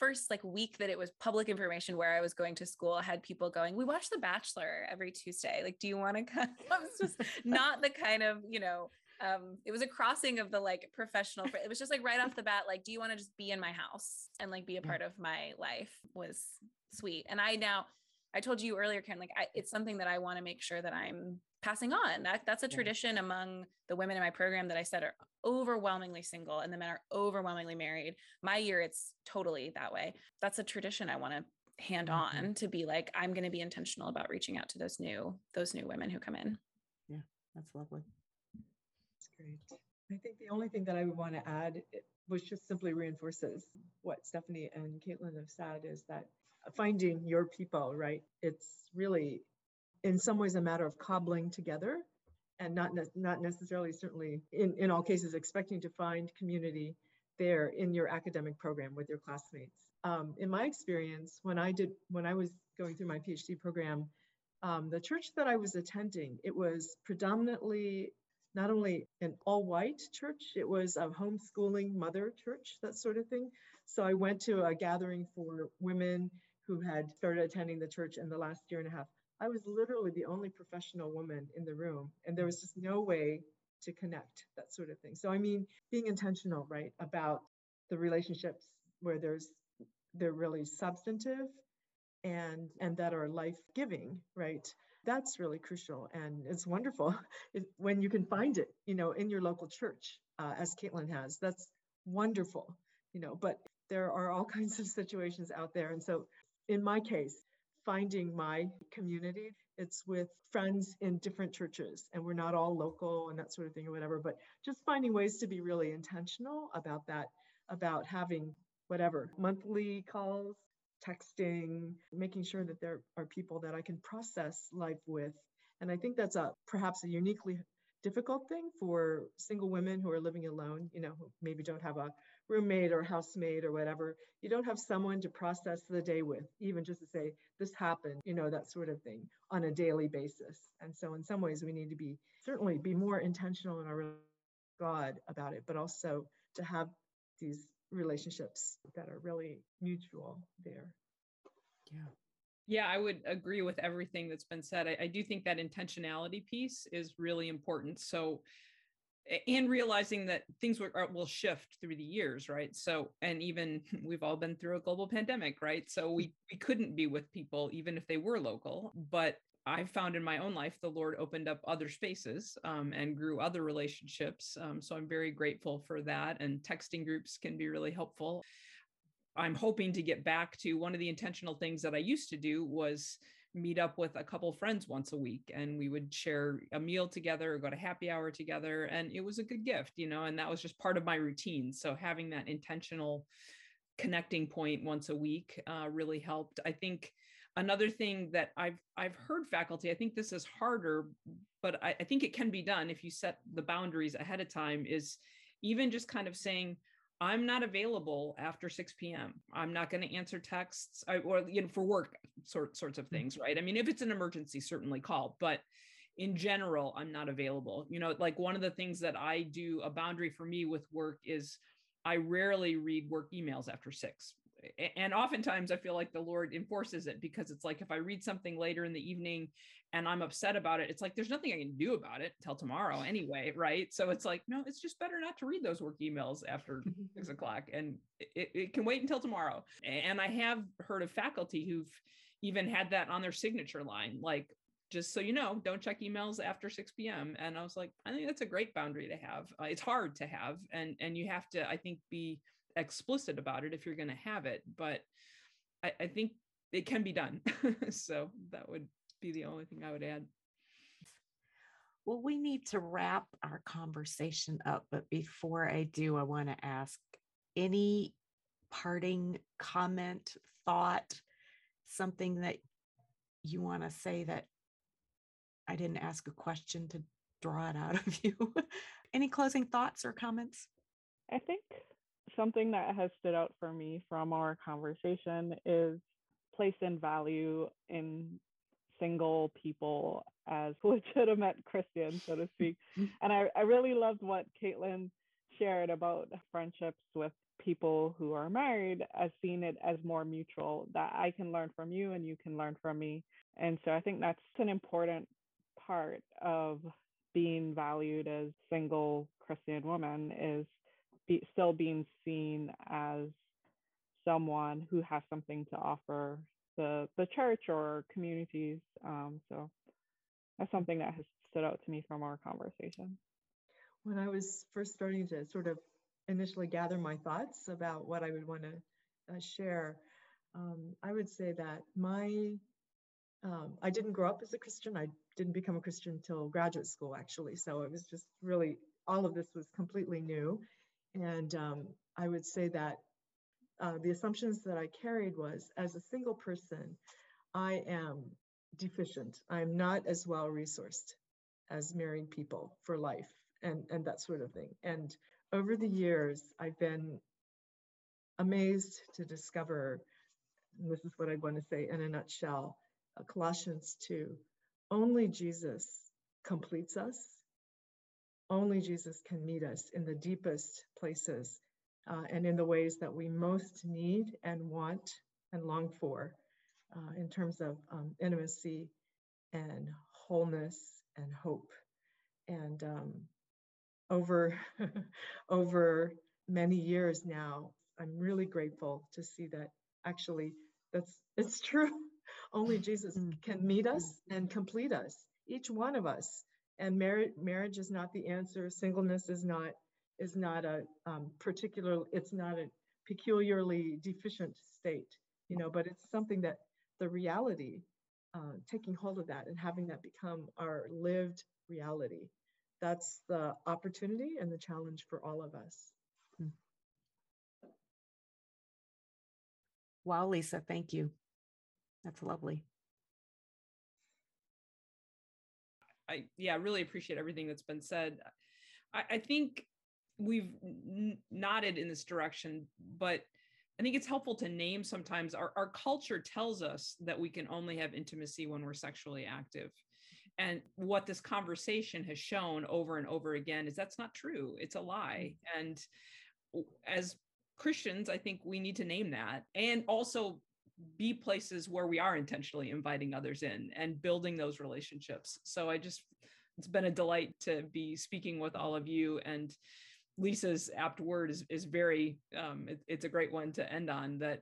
first like week that it was public information where I was going to school, I had people going, we watch The Bachelor every Tuesday. Like, do you want to come? It was just not the kind of, you know, um, it was a crossing of the like professional, it was just like right off the bat, like, do you want to just be in my house and like be a part of my life, was sweet. And I, now I told you earlier, Karen, like I, it's something that I want to make sure that I'm passing on. That that's a tradition among the women in my program that I said are overwhelmingly single and the men are overwhelmingly married. My year, it's totally that way. That's a tradition I want to hand on, to be like, I'm going to be intentional about reaching out to those new, those new women who come in. Yeah, that's lovely. That's great. I think the only thing that I would want to add, which just simply reinforces what Stephanie and Caitlin have said, is that finding your people, right? It's really in some ways a matter of cobbling together, and not, ne- not necessarily, certainly in, in all cases, expecting to find community there in your academic program with your classmates. Um, in my experience, when I did, when I was going through my PhD program, um, the church that I was attending, it was predominantly not only an all-white church, it was a homeschooling mother church, that sort of thing. So I went to a gathering for women who had started attending the church in the last year and a half. I was literally the only professional woman in the room, and there was just no way to connect, that sort of thing. So, I mean, being intentional, right, about the relationships where there's, they're really substantive and and that are life-giving, right? That's really crucial, and it's wonderful if, when you can find it, you know, in your local church, uh, as Caitlin has. That's wonderful, you know, but there are all kinds of situations out there. And so in my case, finding my community, it's with friends in different churches, and we're not all local and that sort of thing or whatever, but just finding ways to be really intentional about that, about having whatever, monthly calls, texting, making sure that there are people that I can process life with. And I think that's a perhaps a uniquely difficult thing for single women who are living alone, you know, who maybe don't have a roommate or housemate or whatever. You don't have someone to process the day with, even just to say, this happened, you know, that sort of thing on a daily basis. And so in some ways we need to be, certainly be more intentional in our relationship with God about it, but also to have these relationships that are really mutual there. Yeah. Yeah, I would agree with everything that's been said. I, I do think that intentionality piece is really important. So, and realizing that things will, will shift through the years, right? So, and even we've all been through a global pandemic, right? So we, we couldn't be with people, even if they were local, but I found in my own life, the Lord opened up other spaces um, and grew other relationships. Um, so I'm very grateful for that. And texting groups can be really helpful. I'm hoping to get back to one of the intentional things that I used to do was meet up with a couple friends once a week, and we would share a meal together or go to happy hour together. And it was a good gift, you know, and that was just part of my routine. So having that intentional connecting point once a week uh, really helped. I think another thing that I've I've heard faculty, I think this is harder, but I, I think it can be done if you set the boundaries ahead of time, is even just kind of saying, I'm not available after six p.m. I'm not going to answer texts or, you know, for work sort, sorts of things, right? I mean, if it's an emergency, certainly call, but in general, I'm not available. You know, like one of the things that I do, a boundary for me with work is I rarely read work emails after six. And oftentimes I feel like the Lord enforces it, because it's like, if I read something later in the evening and I'm upset about it, it's like, there's nothing I can do about it until tomorrow anyway. Right. So it's like, no, it's just better not to read those work emails after six o'clock, and it, it can wait until tomorrow. And I have heard of faculty who've even had that on their signature line, like, just so you know, don't check emails after six p.m. And I was like, I think that's a great boundary to have. Uh, it's hard to have. And, and you have to, I think, be explicit about it if you're going to have it, but I, I think it can be done. So that would be the only thing I would add. Well, we need to wrap our conversation up, but before I do, I want to ask any parting comment, thought, something that you want to say that I didn't ask a question to draw it out of you. Any closing thoughts or comments? I think something that has stood out for me from our conversation is place and value in single people as legitimate Christians, so to speak. And I, I really loved what Caitlin shared about friendships with people who are married. I've seen it as more mutual, that I can learn from you and you can learn from me. And so I think that's an important part of being valued as single Christian woman, is be, still being seen as someone who has something to offer the, the church or communities. Um, so that's something that has stood out to me from our conversation. When I was first starting to sort of initially gather my thoughts about what I would want to uh, share, um, I would say that my Um, I didn't grow up as a Christian. I didn't become a Christian until graduate school, actually. So it was just really, all of this was completely new. And um, I would say that uh, the assumptions that I carried was, as a single person, I am deficient. I'm not as well resourced as married people for life and, and that sort of thing. And over the years, I've been amazed to discover, and this is what I want to say in a nutshell, Colossians two, only Jesus completes us. Only Jesus can meet us in the deepest places uh, and in the ways that we most need and want and long for uh, in terms of um, intimacy and wholeness and hope. And um, over, over many years now, I'm really grateful to see that actually that's, it's true. Only Jesus can meet us and complete us, each one of us. And marriage marriage is not the answer. Singleness is not is not a um, particular. It's not a peculiarly deficient state, you know. But it's something that the reality, uh, taking hold of that and having that become our lived reality. That's the opportunity and the challenge for all of us. Wow, Lisa, thank you. That's lovely. I, yeah, really appreciate everything that's been said. I, I think we've n- nodded in this direction, but I think it's helpful to name sometimes our, our culture tells us that we can only have intimacy when we're sexually active. And what this conversation has shown over and over again is that's not true. It's a lie. And as Christians, I think we need to name that and also be places where we are intentionally inviting others in and building those relationships. So I just, it's been a delight to be speaking with all of you, and Lisa's apt word is, is very, um, it, it's a great one to end on, that,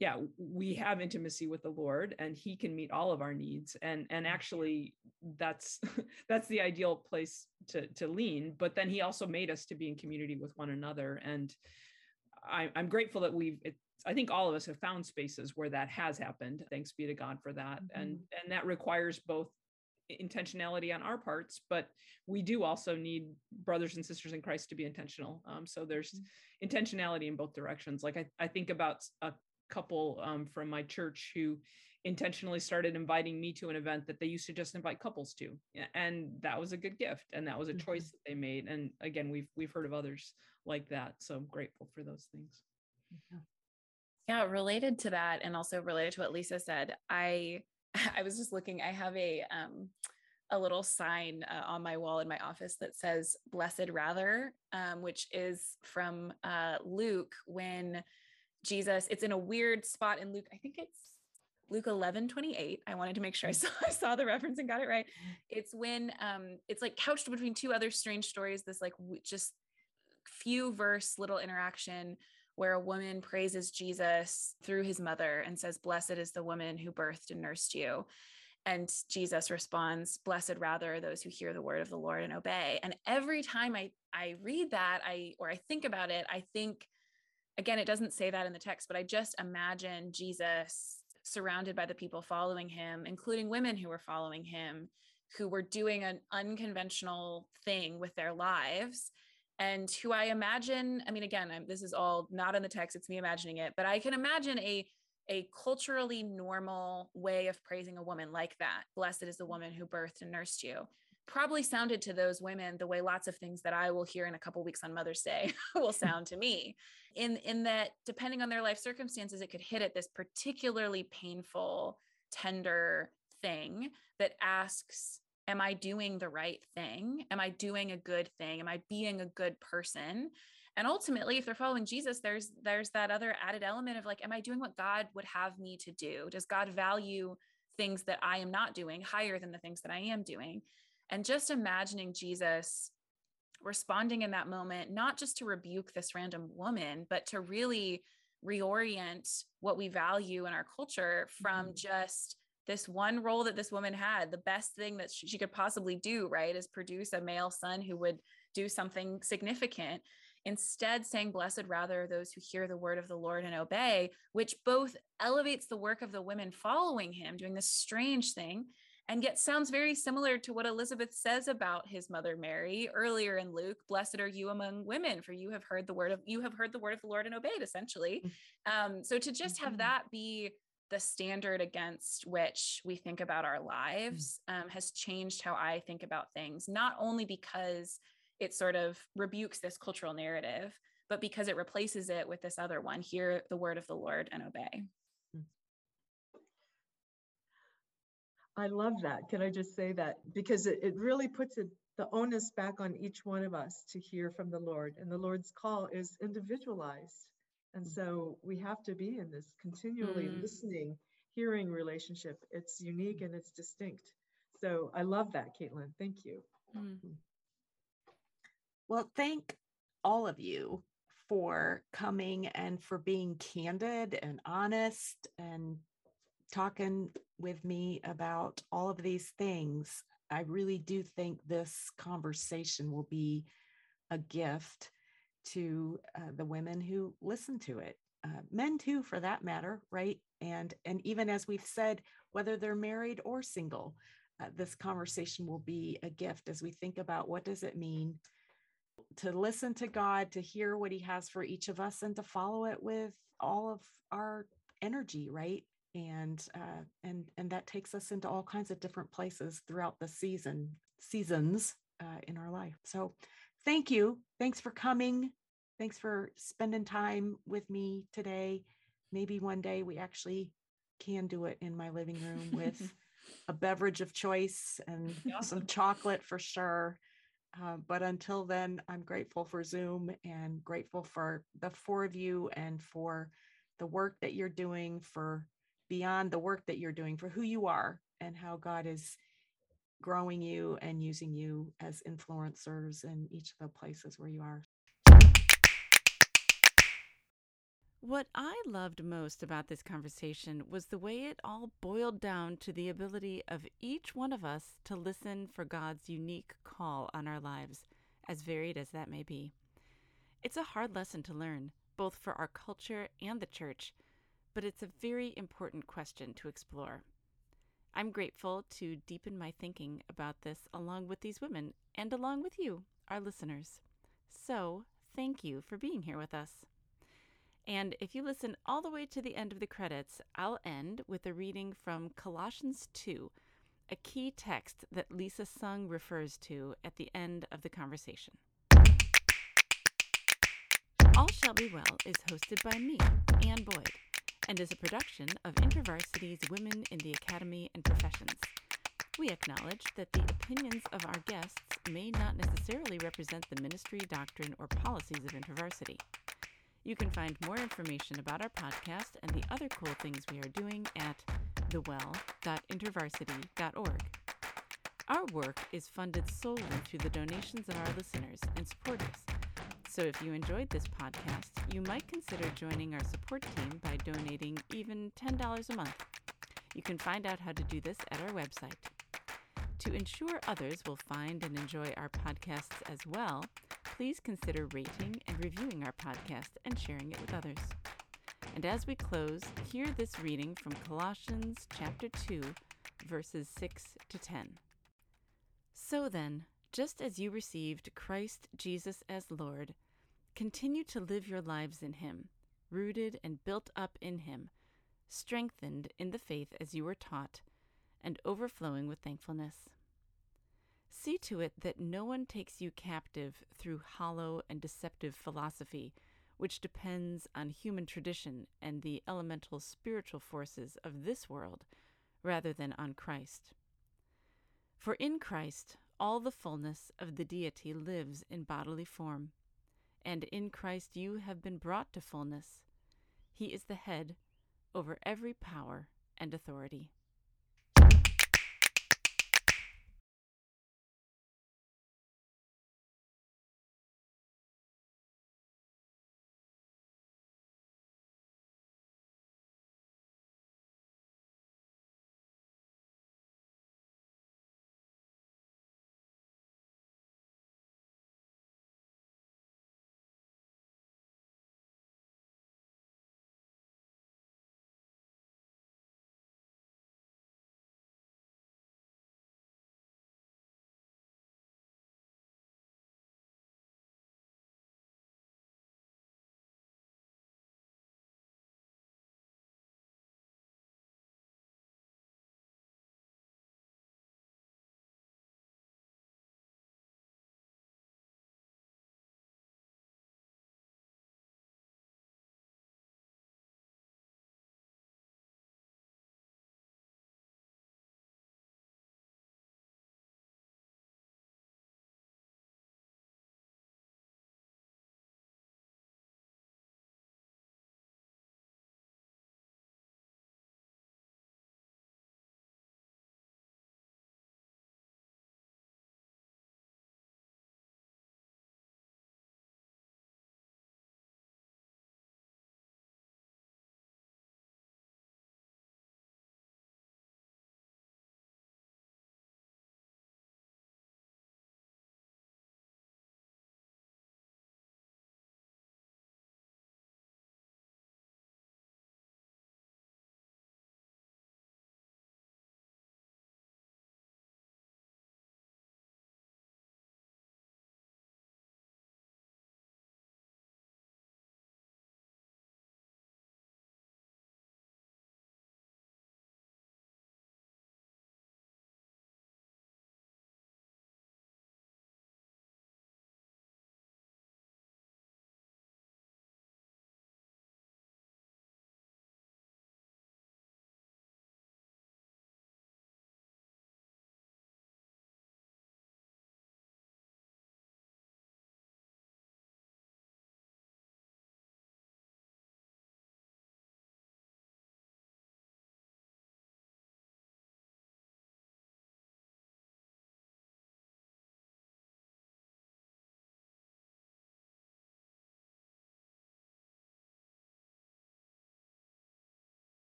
yeah, we have intimacy with the Lord and he can meet all of our needs. And, and actually that's, that's the ideal place to, to lean, but then he also made us to be in community with one another. And I, I'm grateful that we've, it, I think all of us have found spaces where that has happened. Thanks be to God for that. Mm-hmm. And, and that requires both intentionality on our parts, but we do also need brothers and sisters in Christ to be intentional. Um, so there's mm-hmm. intentionality in both directions. Like I, I think about a couple um, from my church who intentionally started inviting me to an event that they used to just invite couples to. And that was a good gift. And that was a mm-hmm. choice that they made. And again, we've, we've heard of others like that. So I'm grateful for those things. Yeah. Yeah. Related to that. And also related to what Lisa said, I, I was just looking, I have a, um, a little sign uh, on my wall in my office that says blessed rather, um, which is from, uh, Luke, when Jesus, it's in a weird spot in Luke. I think it's Luke eleven twenty-eight. I wanted to make sure I saw, I saw the reference and got it right. It's when, um, it's like couched between two other strange stories, this like w- just few verse little interaction where a woman praises Jesus through his mother and says, blessed is the woman who birthed and nursed you. And Jesus responds, blessed rather are those who hear the word of the Lord and obey. And every time I, I read that, I, or I think about it, I think, again, it doesn't say that in the text, but I just imagine Jesus surrounded by the people following him, including women who were following him, who were doing an unconventional thing with their lives. And who I imagine, I mean, again, I'm, this is all not in the text, it's me imagining it, but I can imagine a, a culturally normal way of praising a woman like that. Blessed is the woman who birthed and nursed you. Probably sounded to those women the way lots of things that I will hear in a couple of weeks on Mother's Day will sound to me. In, in that, depending on their life circumstances, it could hit at this particularly painful, tender thing that asks, am I doing the right thing? Am I doing a good thing? Am I being a good person? And ultimately, if they're following Jesus, there's, there's that other added element of like, am I doing what God would have me to do? Does God value things that I am not doing higher than the things that I am doing? And just imagining Jesus responding in that moment, not just to rebuke this random woman, but to really reorient what we value in our culture from mm-hmm. just this one role that this woman had, the best thing that she could possibly do, right, is produce a male son who would do something significant. Instead, saying, blessed rather are those who hear the word of the Lord and obey, which both elevates the work of the women following him, doing this strange thing, and yet sounds very similar to what Elizabeth says about his mother Mary earlier in Luke. Blessed are you among women, for you have heard the word of you have heard the word of the Lord and obeyed, essentially. Um, so to just have that be the standard against which we think about our lives um, has changed how I think about things, not only because it sort of rebukes this cultural narrative, but because it replaces it with this other one, hear the word of the Lord and obey. I love that. Can I just say that? Because it, it really puts it, the onus back on each one of us to hear from the Lord, and the Lord's call is individualized. And so we have to be in this continually mm. listening, hearing relationship. It's unique and it's distinct. So I love that, Caitlin. Thank you. Mm. Well, thank all of you for coming and for being candid and honest and talking with me about all of these things. I really do think this conversation will be a gift to uh, the women who listen to it, uh, men too, for that matter, right? And, and even as we've said, whether they're married or single, uh, this conversation will be a gift as we think about what does it mean to listen to God, to hear what he has for each of us, and to follow it with all of our energy, right? And uh, and and that takes us into all kinds of different places throughout the season, seasons uh, in our life. So thank you. Thanks for coming. Thanks for spending time with me today. Maybe one day we actually can do it in my living room with a beverage of choice and some chocolate for sure. Uh, but until then, I'm grateful for Zoom and grateful for the four of you and for the work that you're doing, for beyond the work that you're doing, for who you are and how God is growing you and using you as influencers in each of the places where you are. What I loved most about this conversation was the way it all boiled down to the ability of each one of us to listen for God's unique call on our lives, as varied as that may be. It's a hard lesson to learn, both for our culture and the church, but it's a very important question to explore. I'm grateful to deepen my thinking about this along with these women and along with you, our listeners. So, thank you for being here with us. And if you listen all the way to the end of the credits, I'll end with a reading from Colossians two, a key text that Lisa Sung refers to at the end of the conversation. All Shall Be Well is hosted by me, Ann Boyd, and is a production of InterVarsity's Women in the Academy and Professions. We acknowledge that the opinions of our guests may not necessarily represent the ministry, doctrine, or policies of InterVarsity. You can find more information about our podcast and the other cool things we are doing at the well dot intervarsity dot org. Our work is funded solely through the donations of our listeners and supporters. So if you enjoyed this podcast, you might consider joining our support team by donating even ten dollars a month. You can find out how to do this at our website. To ensure others will find and enjoy our podcasts as well, please consider rating and reviewing our podcast and sharing it with others. And as we close, hear this reading from Colossians chapter two, verses six to ten. So then, just as you received Christ Jesus as Lord, continue to live your lives in him, rooted and built up in him, strengthened in the faith as you were taught, and overflowing with thankfulness. See to it that no one takes you captive through hollow and deceptive philosophy, which depends on human tradition and the elemental spiritual forces of this world, rather than on Christ. For in Christ all the fullness of the deity lives in bodily form, and in Christ you have been brought to fullness. He is the head over every power and authority.